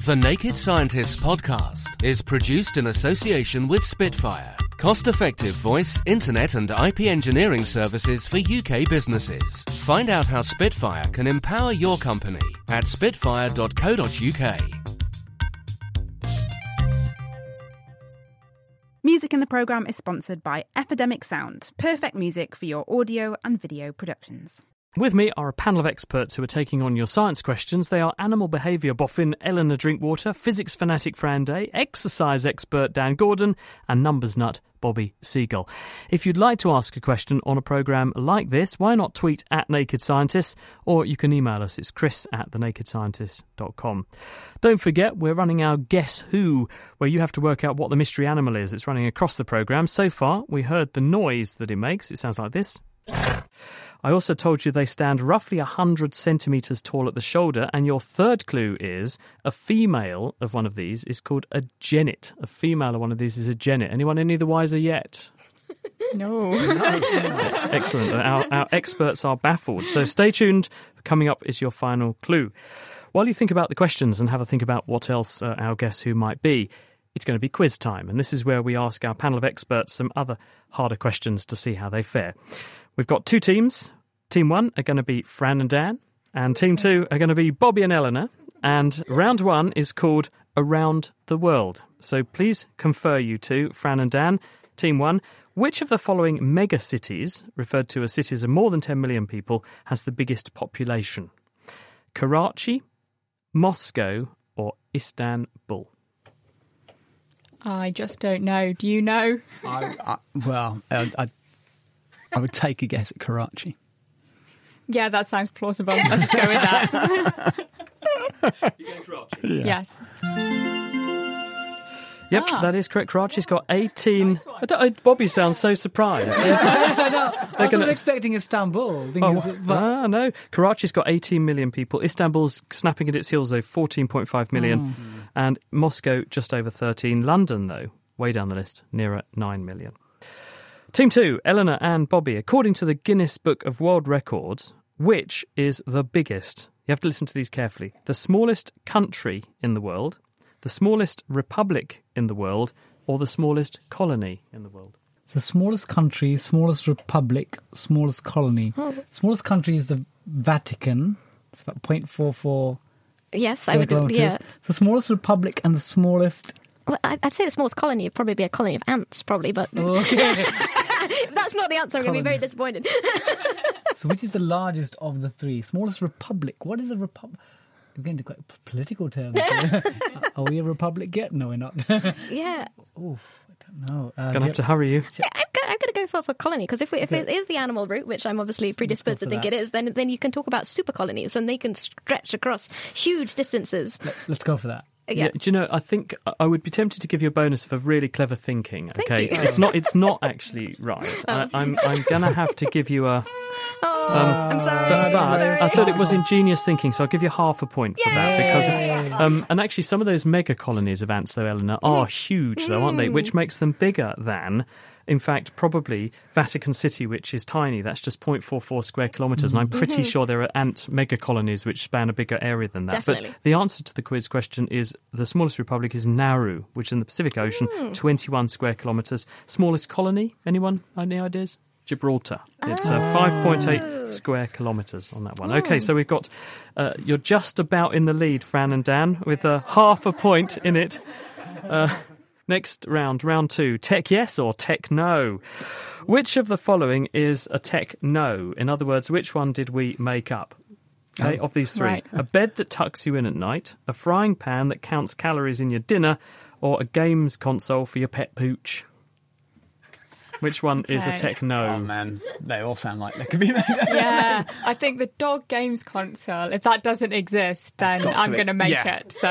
The Naked Scientists podcast is produced in association with Spitfire, cost-effective voice, internet and IP engineering services for UK businesses. Find out how Spitfire can empower your company at spitfire.co.uk. Music in the programme is sponsored by Epidemic Sound, perfect music for your audio and video productions. With me are a panel of experts who are taking on your science questions. They are animal behaviour boffin Eleanor Drinkwater, physics fanatic Fran Day, exercise expert Dan Gordon and numbers nut Bobby Seagull. If you'd like to ask a question on a programme like this, why not tweet at Naked Scientists, or you can email us. It's chris@thenakedscientists.com. Don't forget, we're running our Guess Who, where you have to work out what the mystery animal is. It's running across the programme. So far, we heard the noise that it makes. It sounds like this. I also told you they stand roughly 100 centimetres tall at the shoulder, and your third clue is a female of one of these is called a jennet. A female of one of these is a jennet. Anyone any the wiser yet? No. Excellent. Our experts are baffled. So stay tuned. Coming up is your final clue. While you think about the questions and have a think about what else our Guess Who might be, it's going to be quiz time, and this is where we ask our panel of experts some other harder questions to see how they fare. We've got two teams. Team one are going to be Fran and Dan, and team two are going to be Bobby and Eleanor. And round one is called Around the World. So please confer, you two, Fran and Dan. Team one, which of the following mega cities, referred to as cities of more than 10 million people, has the biggest population? Karachi, Moscow, or Istanbul? I just don't know. Do you know? I would take a guess at Karachi. Yeah, that sounds plausible. Let's just go with that. You go Karachi? Yeah. Yes. Yep, that is correct. Karachi's got 18... Bobby sounds so surprised. I was expecting Istanbul. No. Karachi's got 18 million people. Istanbul's snapping at its heels, though, 14.5 million. Mm. And Moscow, just over 13. London, though, way down the list, nearer 9 million. Team 2, Eleanor and Bobby. According to the Guinness Book of World Records, which is the biggest? You have to listen to these carefully. The smallest country in the world, the smallest republic in the world, or the smallest colony in the world? The smallest country, smallest republic, smallest colony. Smallest country is the Vatican. It's about 0.44 kilometres. Yeah. The smallest republic and the smallest... Well, I'd say the smallest colony would probably be a colony of ants, probably, but... Okay. That's not the answer. I'm going to be very disappointed. So which is the largest of the three? Smallest republic. What is a republic? We're going to quite political terms. Are we a republic yet? No, we're not. Yeah. Oof, I don't know. Going to have to hurry you. I've got to go for colony, because if it is the animal route, which I'm obviously predisposed to think it is, then you can talk about super colonies, and they can stretch across huge distances. Let's go for that. Yeah. Do you know, I think I would be tempted to give you a bonus for really clever thinking, okay? It's not actually right. I'm going to have to give you a... I'm sorry. But I thought it was ingenious thinking, so I'll give you half a point for that. Because, and actually, some of those mega colonies of ants, though, Eleanor, are huge, though, aren't they? Which makes them bigger than... In fact, probably Vatican City, which is tiny, that's just 0.44 square kilometres. And I'm pretty sure there are ant mega colonies which span a bigger area than that. Definitely. But the answer to the quiz question is the smallest republic is Nauru, which is in the Pacific Ocean, 21 square kilometres. Smallest colony, anyone? Any ideas? Gibraltar. It's 5.8 square kilometres on that one. Okay, so we've got, you're just about in the lead, Fran and Dan, with half a point in it. Next round 2, tech yes or tech no? Which of the following is a tech no? In other words, which one did we make up? Okay, of these three. Right. A bed that tucks you in at night, a frying pan that counts calories in your dinner, or a games console for your pet pooch? Which one is a tech no? Oh, man, they all sound like they could be made. Yeah, I think the dog games console, if that doesn't exist, then I'm going to make it. So,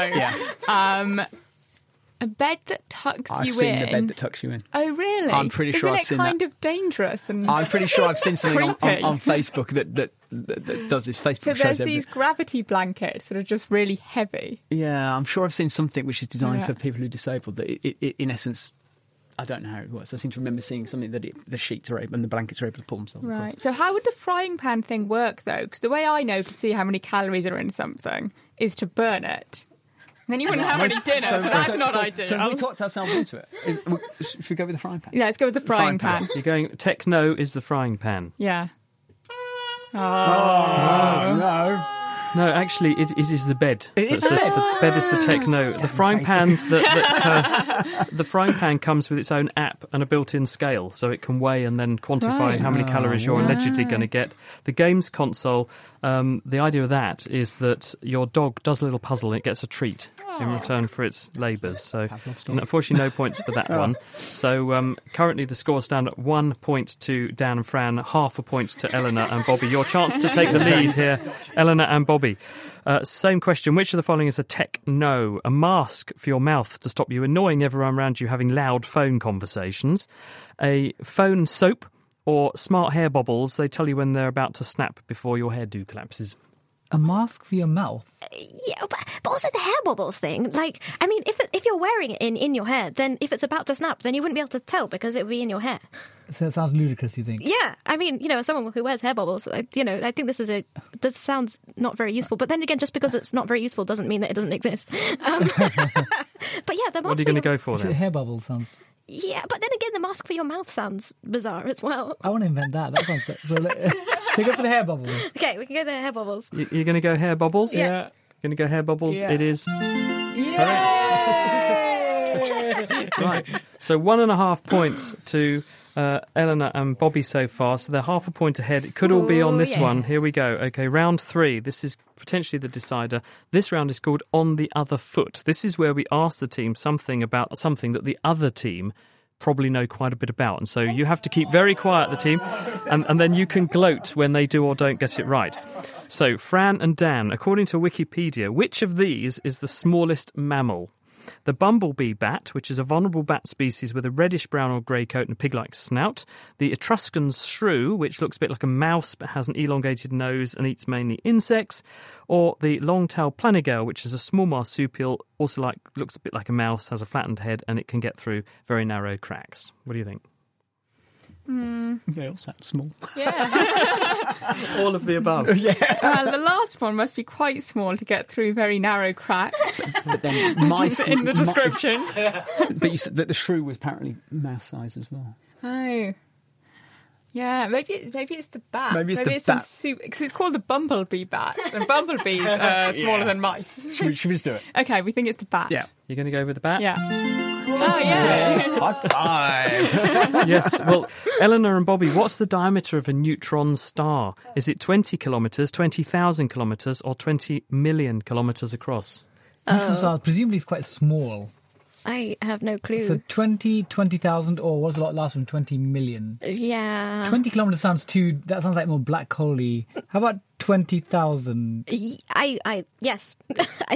a bed that tucks you in. I've seen a bed that tucks you in. Oh, really? I'm pretty sure I've seen that. Isn't it kind of dangerous? And I'm pretty sure I've seen something on Facebook that does this. Facebook so there's these gravity blankets that are just really heavy. Yeah, I'm sure I've seen something which is designed for people who are disabled that it in essence... I don't know how it works. I seem to remember seeing something that the sheets are able and the blankets are able to pull themselves. Right. So how would the frying pan thing work, though? Because the way I know to see how many calories are in something is to burn it. And then you wouldn't have any dinner, so that's not ideal. So we talked ourselves into it. Should we go with the frying pan? Yeah, let's go with the frying pan. You're going, techno is the frying pan. Yeah. Oh no. No, actually, it is the bed. It is the bed. The bed is the techno. The frying pan the frying pan comes with its own app and a built-in scale, so it can weigh and then quantify how many calories you're allegedly going to get. The games console, the idea of that is that your dog does a little puzzle and it gets a treat in return for its labours. So, unfortunately, no points for that one. So, currently the scores stand at 1 point to Dan and Fran, half a point to Eleanor and Bobby. Your chance to take the lead here, Eleanor and Bobby. Same question. Which of the following is a tech no? A mask for your mouth to stop you annoying everyone around you having loud phone conversations. A phone soap or smart hair bobbles. They tell you when they're about to snap before your hairdo collapses. A mask for your mouth? Yeah, but also the hair bobbles thing. Like, I mean, if you're wearing it in your hair, then if it's about to snap, then you wouldn't be able to tell because it would be in your hair. So that sounds ludicrous, you think? Yeah, I mean, you know, as someone who wears hair bobbles, I think this sounds not very useful. But then again, just because it's not very useful doesn't mean that it doesn't exist. But yeah, the mask. What are you going to go for then? Hair bubble sounds. Yeah, but then again, the mask for your mouth sounds bizarre as well. I want to invent that. That sounds good. So go for the hair bubbles. Okay, we can go the hair bubbles. You're going to go hair bubbles? Yeah. Going to go hair bubbles? Yeah. It is. Yeah. Right. So 1.5 points to Eleanor and Bobby so far. So they're half a point ahead. It could all be on this one. Here we go. Okay, round three. This is potentially the decider. This round is called On the Other Foot. This is where we ask the team something about something that the other team probably know quite a bit about, and so you have to keep very quiet, the team, and then you can gloat when they do or don't get it right. So, Fran and Dan, according to Wikipedia, which of these is the smallest mammal? The bumblebee bat, which is a vulnerable bat species with a reddish-brown or grey coat and a pig-like snout. The Etruscan shrew, which looks a bit like a mouse but has an elongated nose and eats mainly insects. Or the long-tailed planigale, which is a small marsupial, also looks a bit like a mouse, has a flattened head, and it can get through very narrow cracks. What do you think? They all sound small. Yeah. All of the above. Yeah. Well, the last one must be quite small to get through very narrow cracks. But then mice in the description. But you said that the shrew was apparently mouse size as well. Oh. Yeah, maybe it's the bat. Maybe it's the bat. Because it's called the bumblebee bat. And bumblebees are smaller than mice. Should we just do it? Okay, we think it's the bat. Yeah. You're going to go with the bat? Yeah. Oh, yeah. High five. Yes, well, Eleanor and Bobby, what's the diameter of a neutron star? Is it 20 kilometres, 20,000 kilometres, or 20 million kilometres across? Neutron star presumably is quite small. I have no clue. So 20,000, or what was the last one? 20 million. Yeah. 20 kilometres sounds too... That sounds like more black hole-y. How about 20,000? Yes, I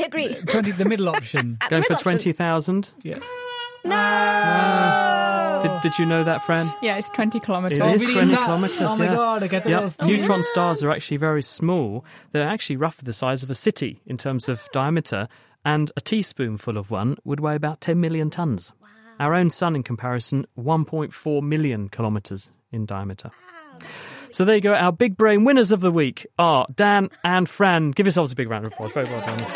agree. The middle option. Going for 20,000? Yeah. No! Did you know that, Fran? Yeah, it's 20 kilometres. It is 20 kilometres, yeah. Oh, my God, I get that. Neutron stars are actually very small. They're actually roughly the size of a city in terms of diameter. And a teaspoonful of one would weigh about 10 million tonnes. Wow. Our own sun, in comparison, 1.4 million kilometres in diameter. Wow, so there you go. Our big brain winners of the week are Dan and Fran. Give yourselves a big round of applause. Very well done.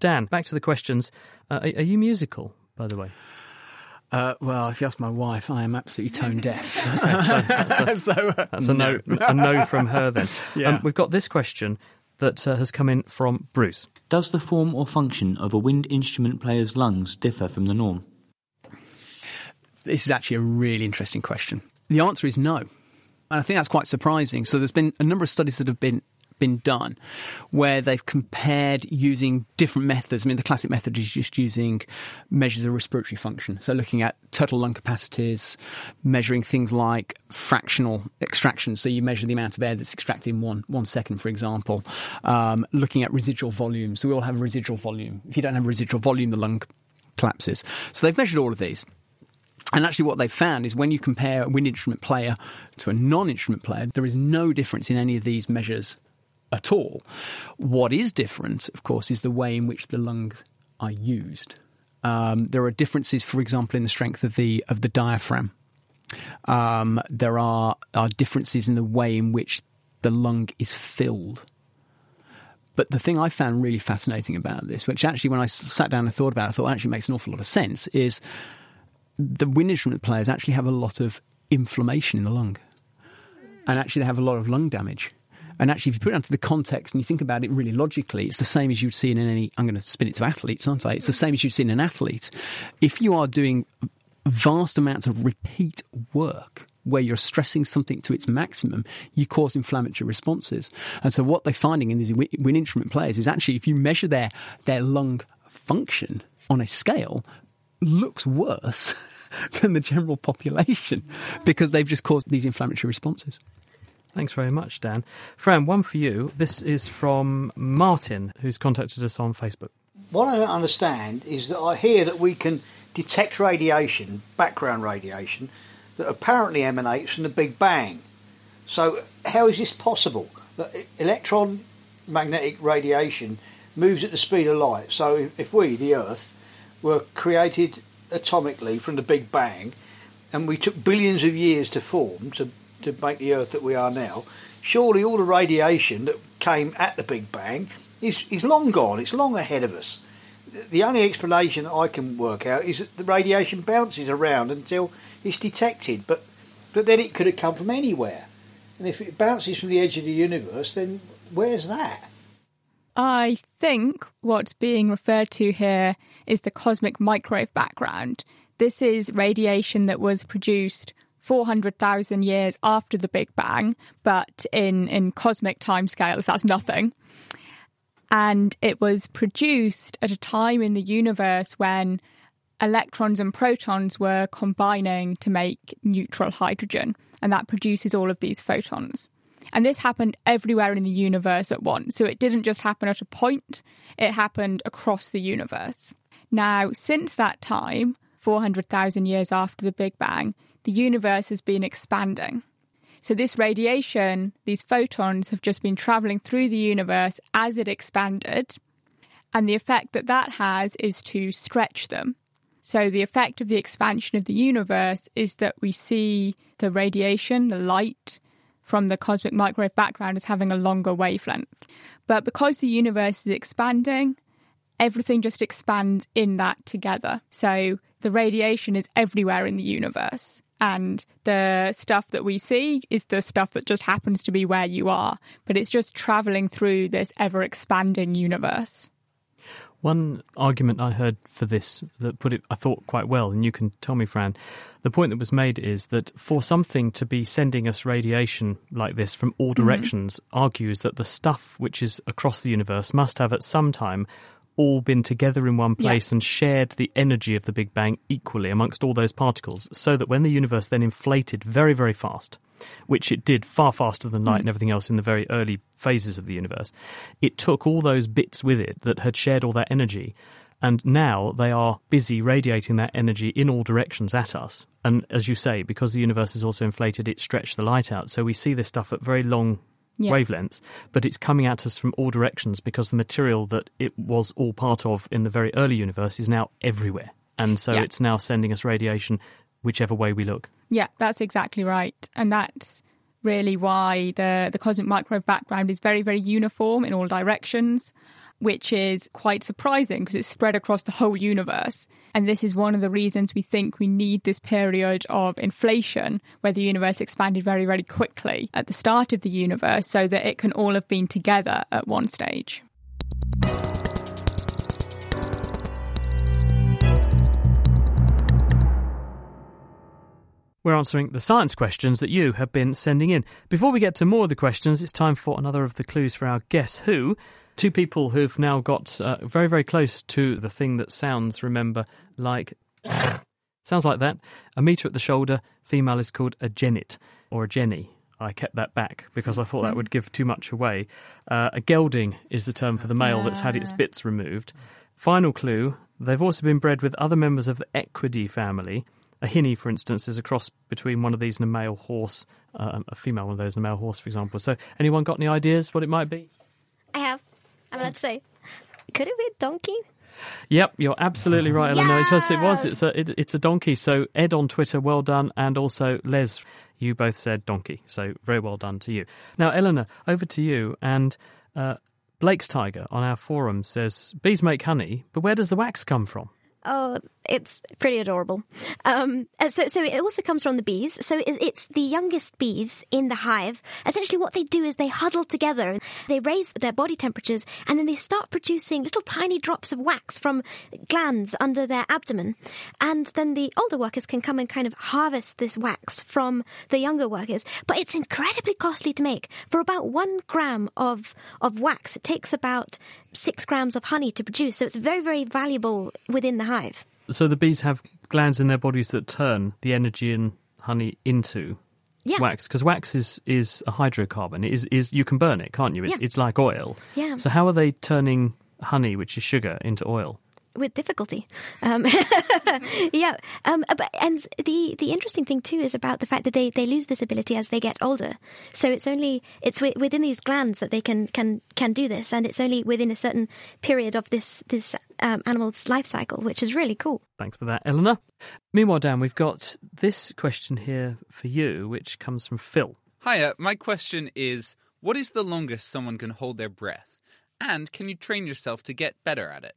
Dan, back to the questions. Are you musical, by the way? Well, if you ask my wife, I am absolutely tone deaf. Okay, so that's a no from her then. Yeah. We've got this question that has come in from Bruce. Does the form or function of a wind instrument player's lungs differ from the norm? This is actually a really interesting question. The answer is no. And I think that's quite surprising. So there's been a number of studies that have been been done where they've compared using different methods. I mean, the classic method is just using measures of respiratory function. So looking at total lung capacities, measuring things like fractional extraction. So you measure the amount of air that's extracted in one second, for example. Looking at residual volume. So we all have residual volume. If you don't have residual volume, the lung collapses. So they've measured all of these. And actually what they've found is when you compare a wind instrument player to a non-instrument player, there is no difference in any of these measures at all. What is different, of course, is the way in which the lungs are used. There are differences, for example, in the strength of the diaphragm. There are differences in the way in which the lung is filled. But the thing I found really fascinating about this, which actually when I sat down and thought about it, I thought actually makes an awful lot of sense, is the wind instrument players actually have a lot of inflammation in the lung. And actually they have a lot of lung damage. And actually if you put it into the context and you think about it really logically, it's the same as you'd seen in any... I'm going to spin it to athletes, aren't I? It's the same as you'd seen in athletes. If you are doing vast amounts of repeat work where you're stressing something to its maximum, you cause inflammatory responses. And so what they're finding in these wind instrument players is actually if you measure their lung function on a scale... looks worse than the general population because they've just caused these inflammatory responses. Thanks very much, Dan. Fran, one for you. This is from Martin, who's contacted us on Facebook. What I don't understand is that I hear that we can detect radiation, background radiation, that apparently emanates from the Big Bang. So how is this possible? The electron magnetic radiation moves at the speed of light. So if we, the Earth, were created atomically from the Big Bang, and we took billions of years to form, to make the Earth that we are now, surely all the radiation that came at the Big Bang is long gone, it's long ahead of us. The only explanation I can work out is that the radiation bounces around until it's detected, but then it could have come from anywhere. And if it bounces from the edge of the universe, then where's that? I think what's being referred to here is the cosmic microwave background. This is radiation that was produced 400,000 years after the Big Bang, but in cosmic timescales, that's nothing. And it was produced at a time in the universe when electrons and protons were combining to make neutral hydrogen, and that produces all of these photons. And this happened everywhere in the universe at once. So it didn't just happen at a point, it happened across the universe. Now, since that time, 400,000 years after the Big Bang, the universe has been expanding. So this radiation, these photons, have just been travelling through the universe as it expanded. And the effect that that has is to stretch them. So the effect of the expansion of the universe is that we see the radiation, the light, from the cosmic microwave background as having a longer wavelength. But because the universe is expanding, everything just expands in that together. So the radiation is everywhere in the universe. And the stuff that we see is the stuff that just happens to be where you are. But it's just travelling through this ever-expanding universe. One argument I heard for this that put it, I thought, quite well, and you can tell me, Fran, the point that was made is that for something to be sending us radiation like this from all directions argues that the stuff which is across the universe must have at some time all been together in one place and shared the energy of the Big Bang equally amongst all those particles, so that when the universe then inflated very, very fast, which it did far faster than light and everything else in the very early phases of the universe, it took all those bits with it that had shared all that energy, and now they are busy radiating that energy in all directions at us. And as you say, because the universe is also inflated, it stretched the light out, so we see this stuff at very long wavelengths, but it's coming at us from all directions because the material that it was all part of in the very early universe is now everywhere, and so it's now sending us radiation whichever way we look. Yeah, that's exactly right. And that's really why the cosmic microwave background is very, very uniform in all directions, which is quite surprising because it's spread across the whole universe. And this is one of the reasons we think we need this period of inflation where the universe expanded very, very quickly at the start of the universe so that it can all have been together at one stage. We're answering the science questions that you have been sending in. Before we get to more of the questions, it's time for another of the clues for our Guess Who. Two people who've now got very, very close to the thing that sounds, remember, like... sounds like that. A metre at the shoulder, female is called a jennet, or a jenny. I kept that back because I thought that would give too much away. A gelding is the term for the male that's had its bits removed. Final clue, they've also been bred with other members of the equidae family. A hinny, for instance, is a cross between one of these and a male horse, a female one of those and a male horse, for example. So anyone got any ideas what it might be? I have. I'm about to say, could it be a donkey? Yep, you're absolutely right, Eleanor. Yes! It was. It's a donkey. So Ed on Twitter, well done. And also Les, you both said donkey. So very well done to you. Now, Eleanor, over to you. And Blake's Tiger on our forum says, bees make honey, but where does the wax come from? Oh, it's pretty adorable. So it also comes from the bees. So it's the youngest bees in the hive. Essentially what they do is they huddle together. They raise their body temperatures and then they start producing little tiny drops of wax from glands under their abdomen. And then the older workers can come and kind of harvest this wax from the younger workers. But it's incredibly costly to make. For about 1 gram of wax, it takes about 6 grams of honey to produce. So it's very, very valuable within the hive. So the bees have glands in their bodies that turn the energy in honey into wax, because wax is a hydrocarbon. It is you can burn it, can't you? It's like oil. Yeah. So how are they turning honey, which is sugar, into oil? With difficulty. And the interesting thing too is about the fact that they lose this ability as they get older. So it's within these glands that they can do this, and it's only within a certain period of this animal's life cycle, which is really cool. Thanks for that, Eleanor. Meanwhile, Dan, we've got this question here for you, which comes from Phil. Hiya, my question is, what is the longest someone can hold their breath? And can you train yourself to get better at it?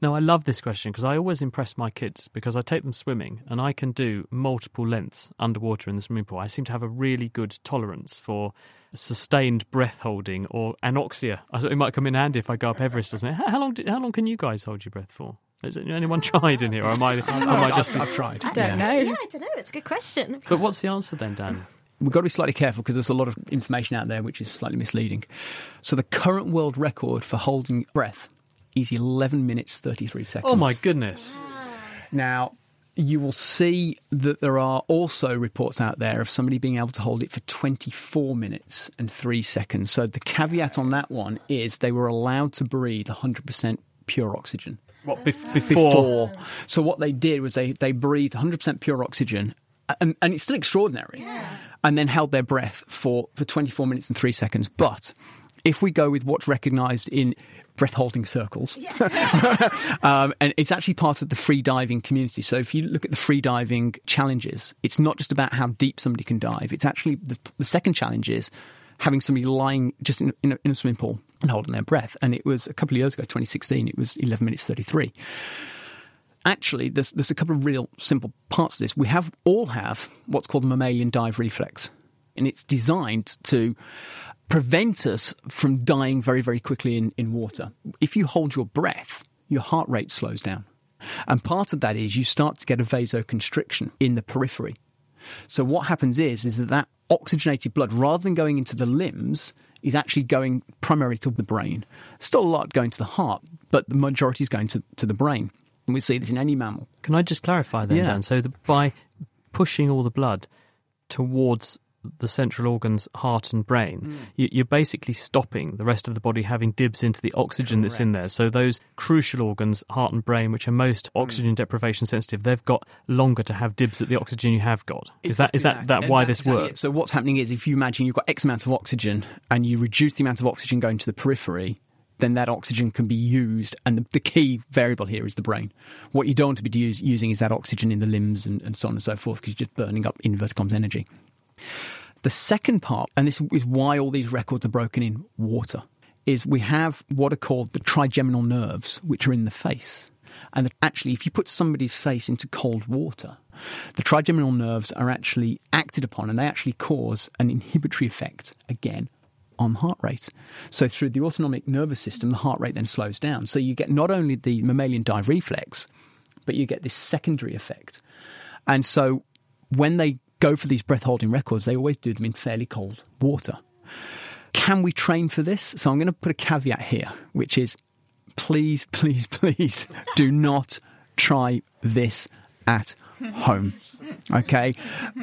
Now, I love this question because I always impress my kids because I take them swimming and I can do multiple lengths underwater in the swimming pool. I seem to have a really good tolerance for sustained breath holding or anoxia. It might come in handy if I go up Everest, doesn't it? How long can you guys hold your breath for? Has anyone tried in here? Or I've tried. I don't know. Yeah, I don't know. It's a good question. But what's the answer then, Dan? We've got to be slightly careful because there's a lot of information out there which is slightly misleading. So the current world record for holding breath is 11 minutes, 33 seconds. Oh, my goodness. Wow. Now, you will see that there are also reports out there of somebody being able to hold it for 24 minutes and 3 seconds. So the caveat on that one is they were allowed to breathe 100% pure oxygen. What, before? So what they did was they breathed 100% pure oxygen, and it's still extraordinary, and then held their breath for 24 minutes and 3 seconds. But if we go with what's recognised in breath-holding circles. And it's actually part of the free diving community. So if you look at the free diving challenges, it's not just about how deep somebody can dive. It's actually the second challenge is having somebody lying just in a swimming pool and holding their breath. And it was a couple of years ago, 2016, it was 11 minutes 33. Actually, there's a couple of real simple parts to this. We all have what's called the mammalian dive reflex. And it's designed to prevent us from dying very, very quickly in water. If you hold your breath, your heart rate slows down. And part of that is you start to get a vasoconstriction in the periphery. So what happens is that oxygenated blood, rather than going into the limbs, is actually going primarily to the brain. Still a lot going to the heart, but the majority is going to the brain. And we see this in any mammal. Can I just clarify then, Dan? So by pushing all the blood towards the central organs, heart and brain, you're basically stopping the rest of the body having dibs into the oxygen that's in there. So those crucial organs, heart and brain, which are most oxygen deprivation sensitive, they've got longer to have dibs at the oxygen you have got. Is that why this works? So what's happening is, if you imagine you've got X amount of oxygen and you reduce the amount of oxygen going to the periphery, then that oxygen can be used, and the key variable here is the brain. What you don't want to be using is that oxygen in the limbs and so on and so forth, because you're just burning up inverse comms energy. The second part, and this is why all these records are broken in water, is we have what are called the trigeminal nerves, which are in the face. And actually, if you put somebody's face into cold water, the trigeminal nerves are actually acted upon, and they actually cause an inhibitory effect, again, on heart rate. So through the autonomic nervous system, the heart rate then slows down. So you get not only the mammalian dive reflex, but you get this secondary effect. And so when they go for these breath-holding records, they always do them in fairly cold water. Can we train for this? So I'm going to put a caveat here, which is please, please, please do not try this at home. Okay?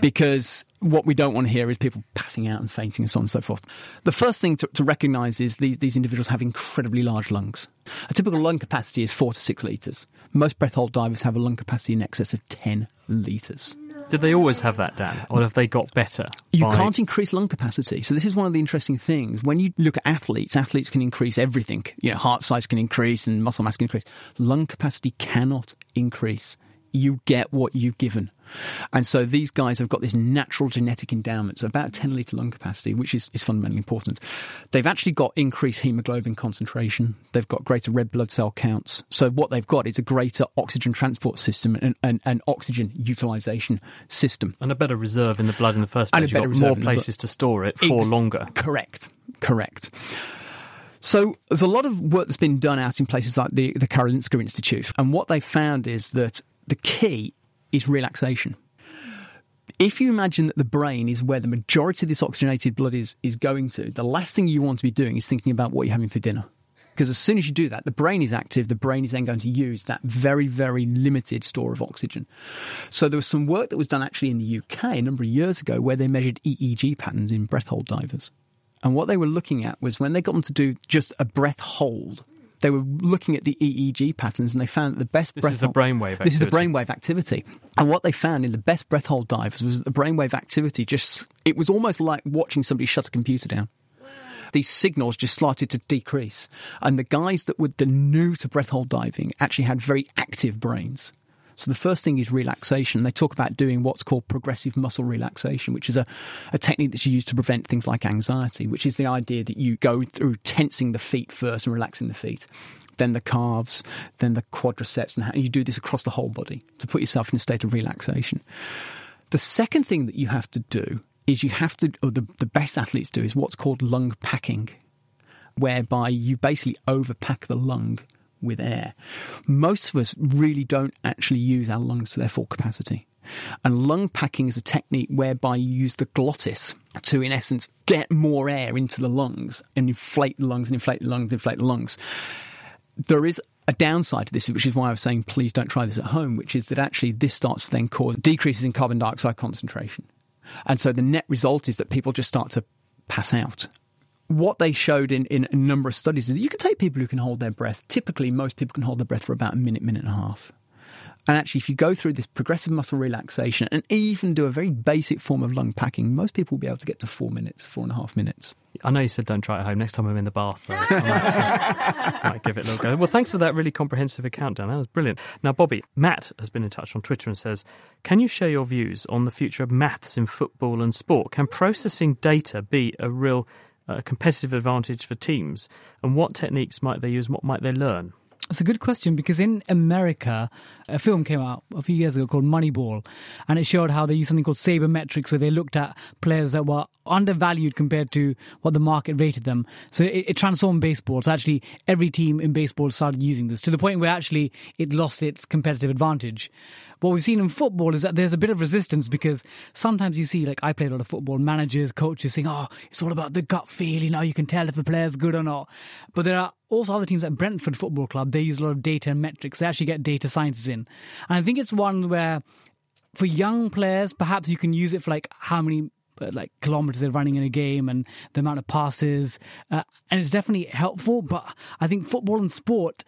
Because what we don't want to hear is people passing out and fainting and so on and so forth. The first thing to recognise is these individuals have incredibly large lungs. A typical lung capacity is 4 to 6 litres. Most breath hold divers have a lung capacity in excess of 10 litres. Did they always have that, Dan? Or have they got better? You can't increase lung capacity. So this is one of the interesting things. When you look at athletes, athletes can increase everything. You know, heart size can increase and muscle mass can increase. Lung capacity cannot increase. You get what you've given. And so these guys have got this natural genetic endowment, so about 10 litre lung capacity, which is fundamentally important. They've actually got increased haemoglobin concentration. They've got greater red blood cell counts. So what they've got is a greater oxygen transport system and an oxygen utilisation system. And a better reserve in the blood in the first place. And you've got more places to store it for longer. Correct. So there's a lot of work that's been done out in places like the Karolinska Institute. And what they found is that the key is relaxation. If you imagine that the brain is where the majority of this oxygenated blood is going to, the last thing you want to be doing is thinking about what you're having for dinner. Because as soon as you do that, the brain is active. The brain is then going to use that very, very limited store of oxygen. So there was some work that was done actually in the UK a number of years ago where they measured EEG patterns in breath hold divers. And what they were looking at was when they got them to do just a breath hold, they were looking at the EEG patterns and they found that the best breath hold... This is the brainwave activity. And what they found in the best breath hold divers was that the brainwave activity just... It was almost like watching somebody shut a computer down. These signals just started to decrease. And the guys that were new to breath hold diving actually had very active brains. So the first thing is relaxation. They talk about doing what's called progressive muscle relaxation, which is a technique that's used to prevent things like anxiety, which is the idea that you go through tensing the feet first and relaxing the feet, then the calves, then the quadriceps, and you do this across the whole body to put yourself in a state of relaxation. The second thing that you have to do is the best athletes do, is what's called lung packing, whereby you basically overpack the lung with air. Most of us really don't actually use our lungs to their full capacity. And lung packing is a technique whereby you use the glottis to, in essence, get more air into the lungs and inflate the lungs. There is a downside to this, which is why I was saying please don't try this at home, which is that actually this starts to then cause decreases in carbon dioxide concentration. And so the net result is that people just start to pass out. What they showed in a number of studies is that you can take people who can hold their breath. Typically, most people can hold their breath for about a minute, minute and a half. And actually, if you go through this progressive muscle relaxation and even do a very basic form of lung packing, most people will be able to get to 4 minutes, 4.5 minutes. I know you said don't try it at home. Next time I'm in the bath, I might give it a little go. Well, thanks for that really comprehensive account, Dan. That was brilliant. Now, Bobby, Matt has been in touch on Twitter and says, can you share your views on the future of maths in football and sport? Can processing data be a real... a competitive advantage for teams, and what techniques might they use and what might they learn? It's a good question, because in America, a film came out a few years ago called Moneyball, and it showed how they used something called sabermetrics, where they looked at players that were undervalued compared to what the market rated them. So it transformed baseball. So actually, every team in baseball started using this, to the point where actually it lost its competitive advantage. What we've seen in football is that there's a bit of resistance, because sometimes you see, like I played a lot of football, managers, coaches saying, oh, it's all about the gut feel, you know, you can tell if the player's good or not. But there are also other teams like Brentford Football Club, they use a lot of data and metrics. They actually get data scientists in. And I think it's one where for young players, perhaps you can use it for like how many kilometres they're running in a game and the amount of passes. And it's definitely helpful, but I think football and sport...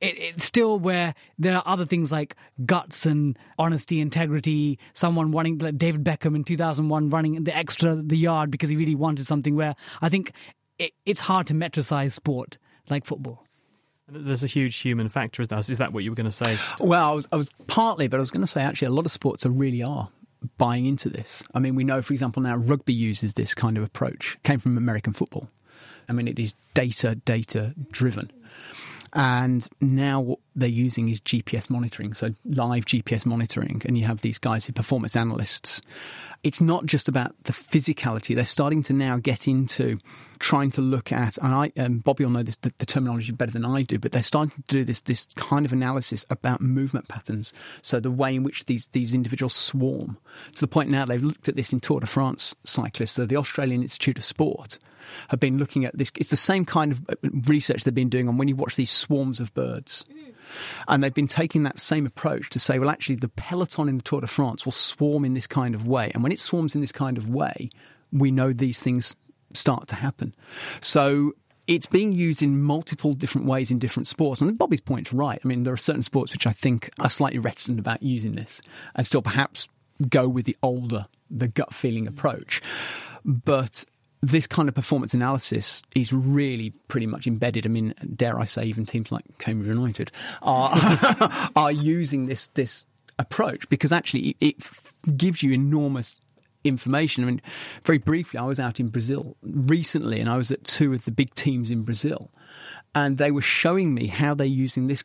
It's still where there are other things like guts and honesty, integrity, someone wanting, like David Beckham in 2001, running the yard because he really wanted something, where I think it's hard to metricize sport like football. There's a huge human factor, isn't there? Is that what you were going to say? Well, I was partly, but I was going to say actually a lot of sports are really buying into this. I mean, we know, for example, now rugby uses this kind of approach. It came from American football. I mean, it is data driven. And now they're using is GPS monitoring, so live GPS monitoring, and you have these guys who are performance analysts. It's not just about the physicality. They're starting to now get into trying to look at, and Bobby will know this, the terminology better than I do, but they're starting to do this kind of analysis about movement patterns. So the way in which these individuals swarm. To the point now they've looked at this in Tour de France cyclists. So the Australian Institute of Sport have been looking at this. It's the same kind of research they've been doing on when you watch these swarms of birds. And they've been taking that same approach to say, well, actually, the peloton in the Tour de France will swarm in this kind of way. And when it swarms in this kind of way, we know these things start to happen. So it's being used in multiple different ways in different sports. And Bobby's point's right. I mean, there are certain sports which I think are slightly reticent about using this and still perhaps go with the gut feeling approach. But this kind of performance analysis is really pretty much embedded. I mean, dare I say, even teams like Cambridge United are using this approach, because actually it gives you enormous information. I mean, very briefly, I was out in Brazil recently, and I was at two of the big teams in Brazil, and they were showing me how they're using this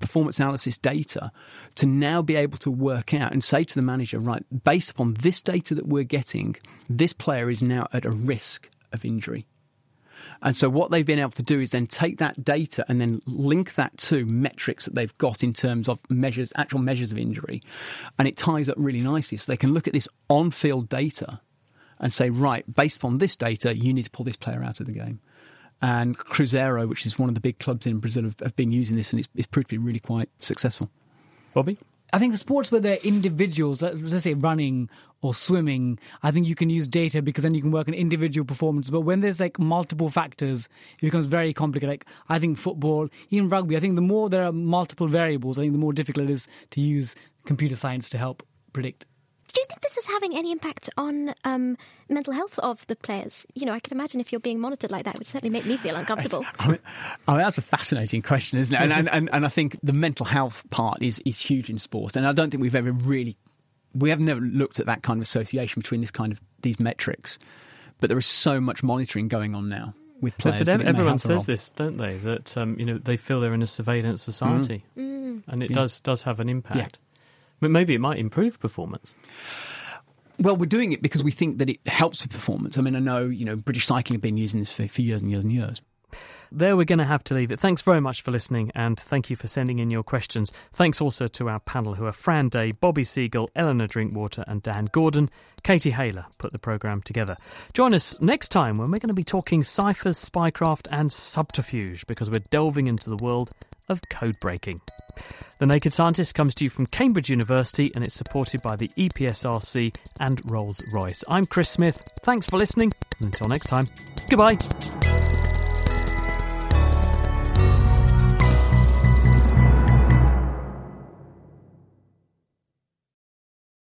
performance analysis data to now be able to work out and say to the manager, right, based upon this data that we're getting, this player is now at a risk of injury. And so what they've been able to do is then take that data and then link that to metrics that they've got in terms of measures, actual measures of injury. And it ties up really nicely. So they can look at this on-field data and say, right, based upon this data, you need to pull this player out of the game. And Cruzeiro, which is one of the big clubs in Brazil, have been using this, and it's proved to be really quite successful. Bobby? I think sports where they're individuals, let's say running or swimming, I think you can use data because then you can work on individual performance. But when there's like multiple factors, it becomes very complicated. Like I think football, even rugby, I think the more there are multiple variables, I think the more difficult it is to use computer science to help predict. Do you think this is having any impact on mental health of the players? You know, I can imagine if you're being monitored like that, it would certainly make me feel uncomfortable. I mean, that's a fascinating question, isn't it? And I think the mental health part is huge in sport. And I don't think we have never looked at that kind of association between this kind of these metrics. But there is so much monitoring going on now with players. But everyone says this, don't they? That they feel they're in a surveillance society, and it does have an impact. Yeah. But maybe it might improve performance. Well, we're doing it because we think that it helps with performance. I mean, I know, British Cycling have been using this for years and years and years. There, we're going to have to leave it. Thanks very much for listening, and thank you for sending in your questions. Thanks also to our panel, who are Fran Day, Bobby Seagull, Eleanor Drinkwater and Dan Gordon. Katie Haler put the programme together. Join us next time when we're going to be talking ciphers, spycraft and subterfuge, because we're delving into the world of code breaking. The Naked Scientist comes to you from Cambridge University, and it's supported by the EPSRC and Rolls-Royce. I'm Chris Smith. Thanks for listening, and until next time, goodbye.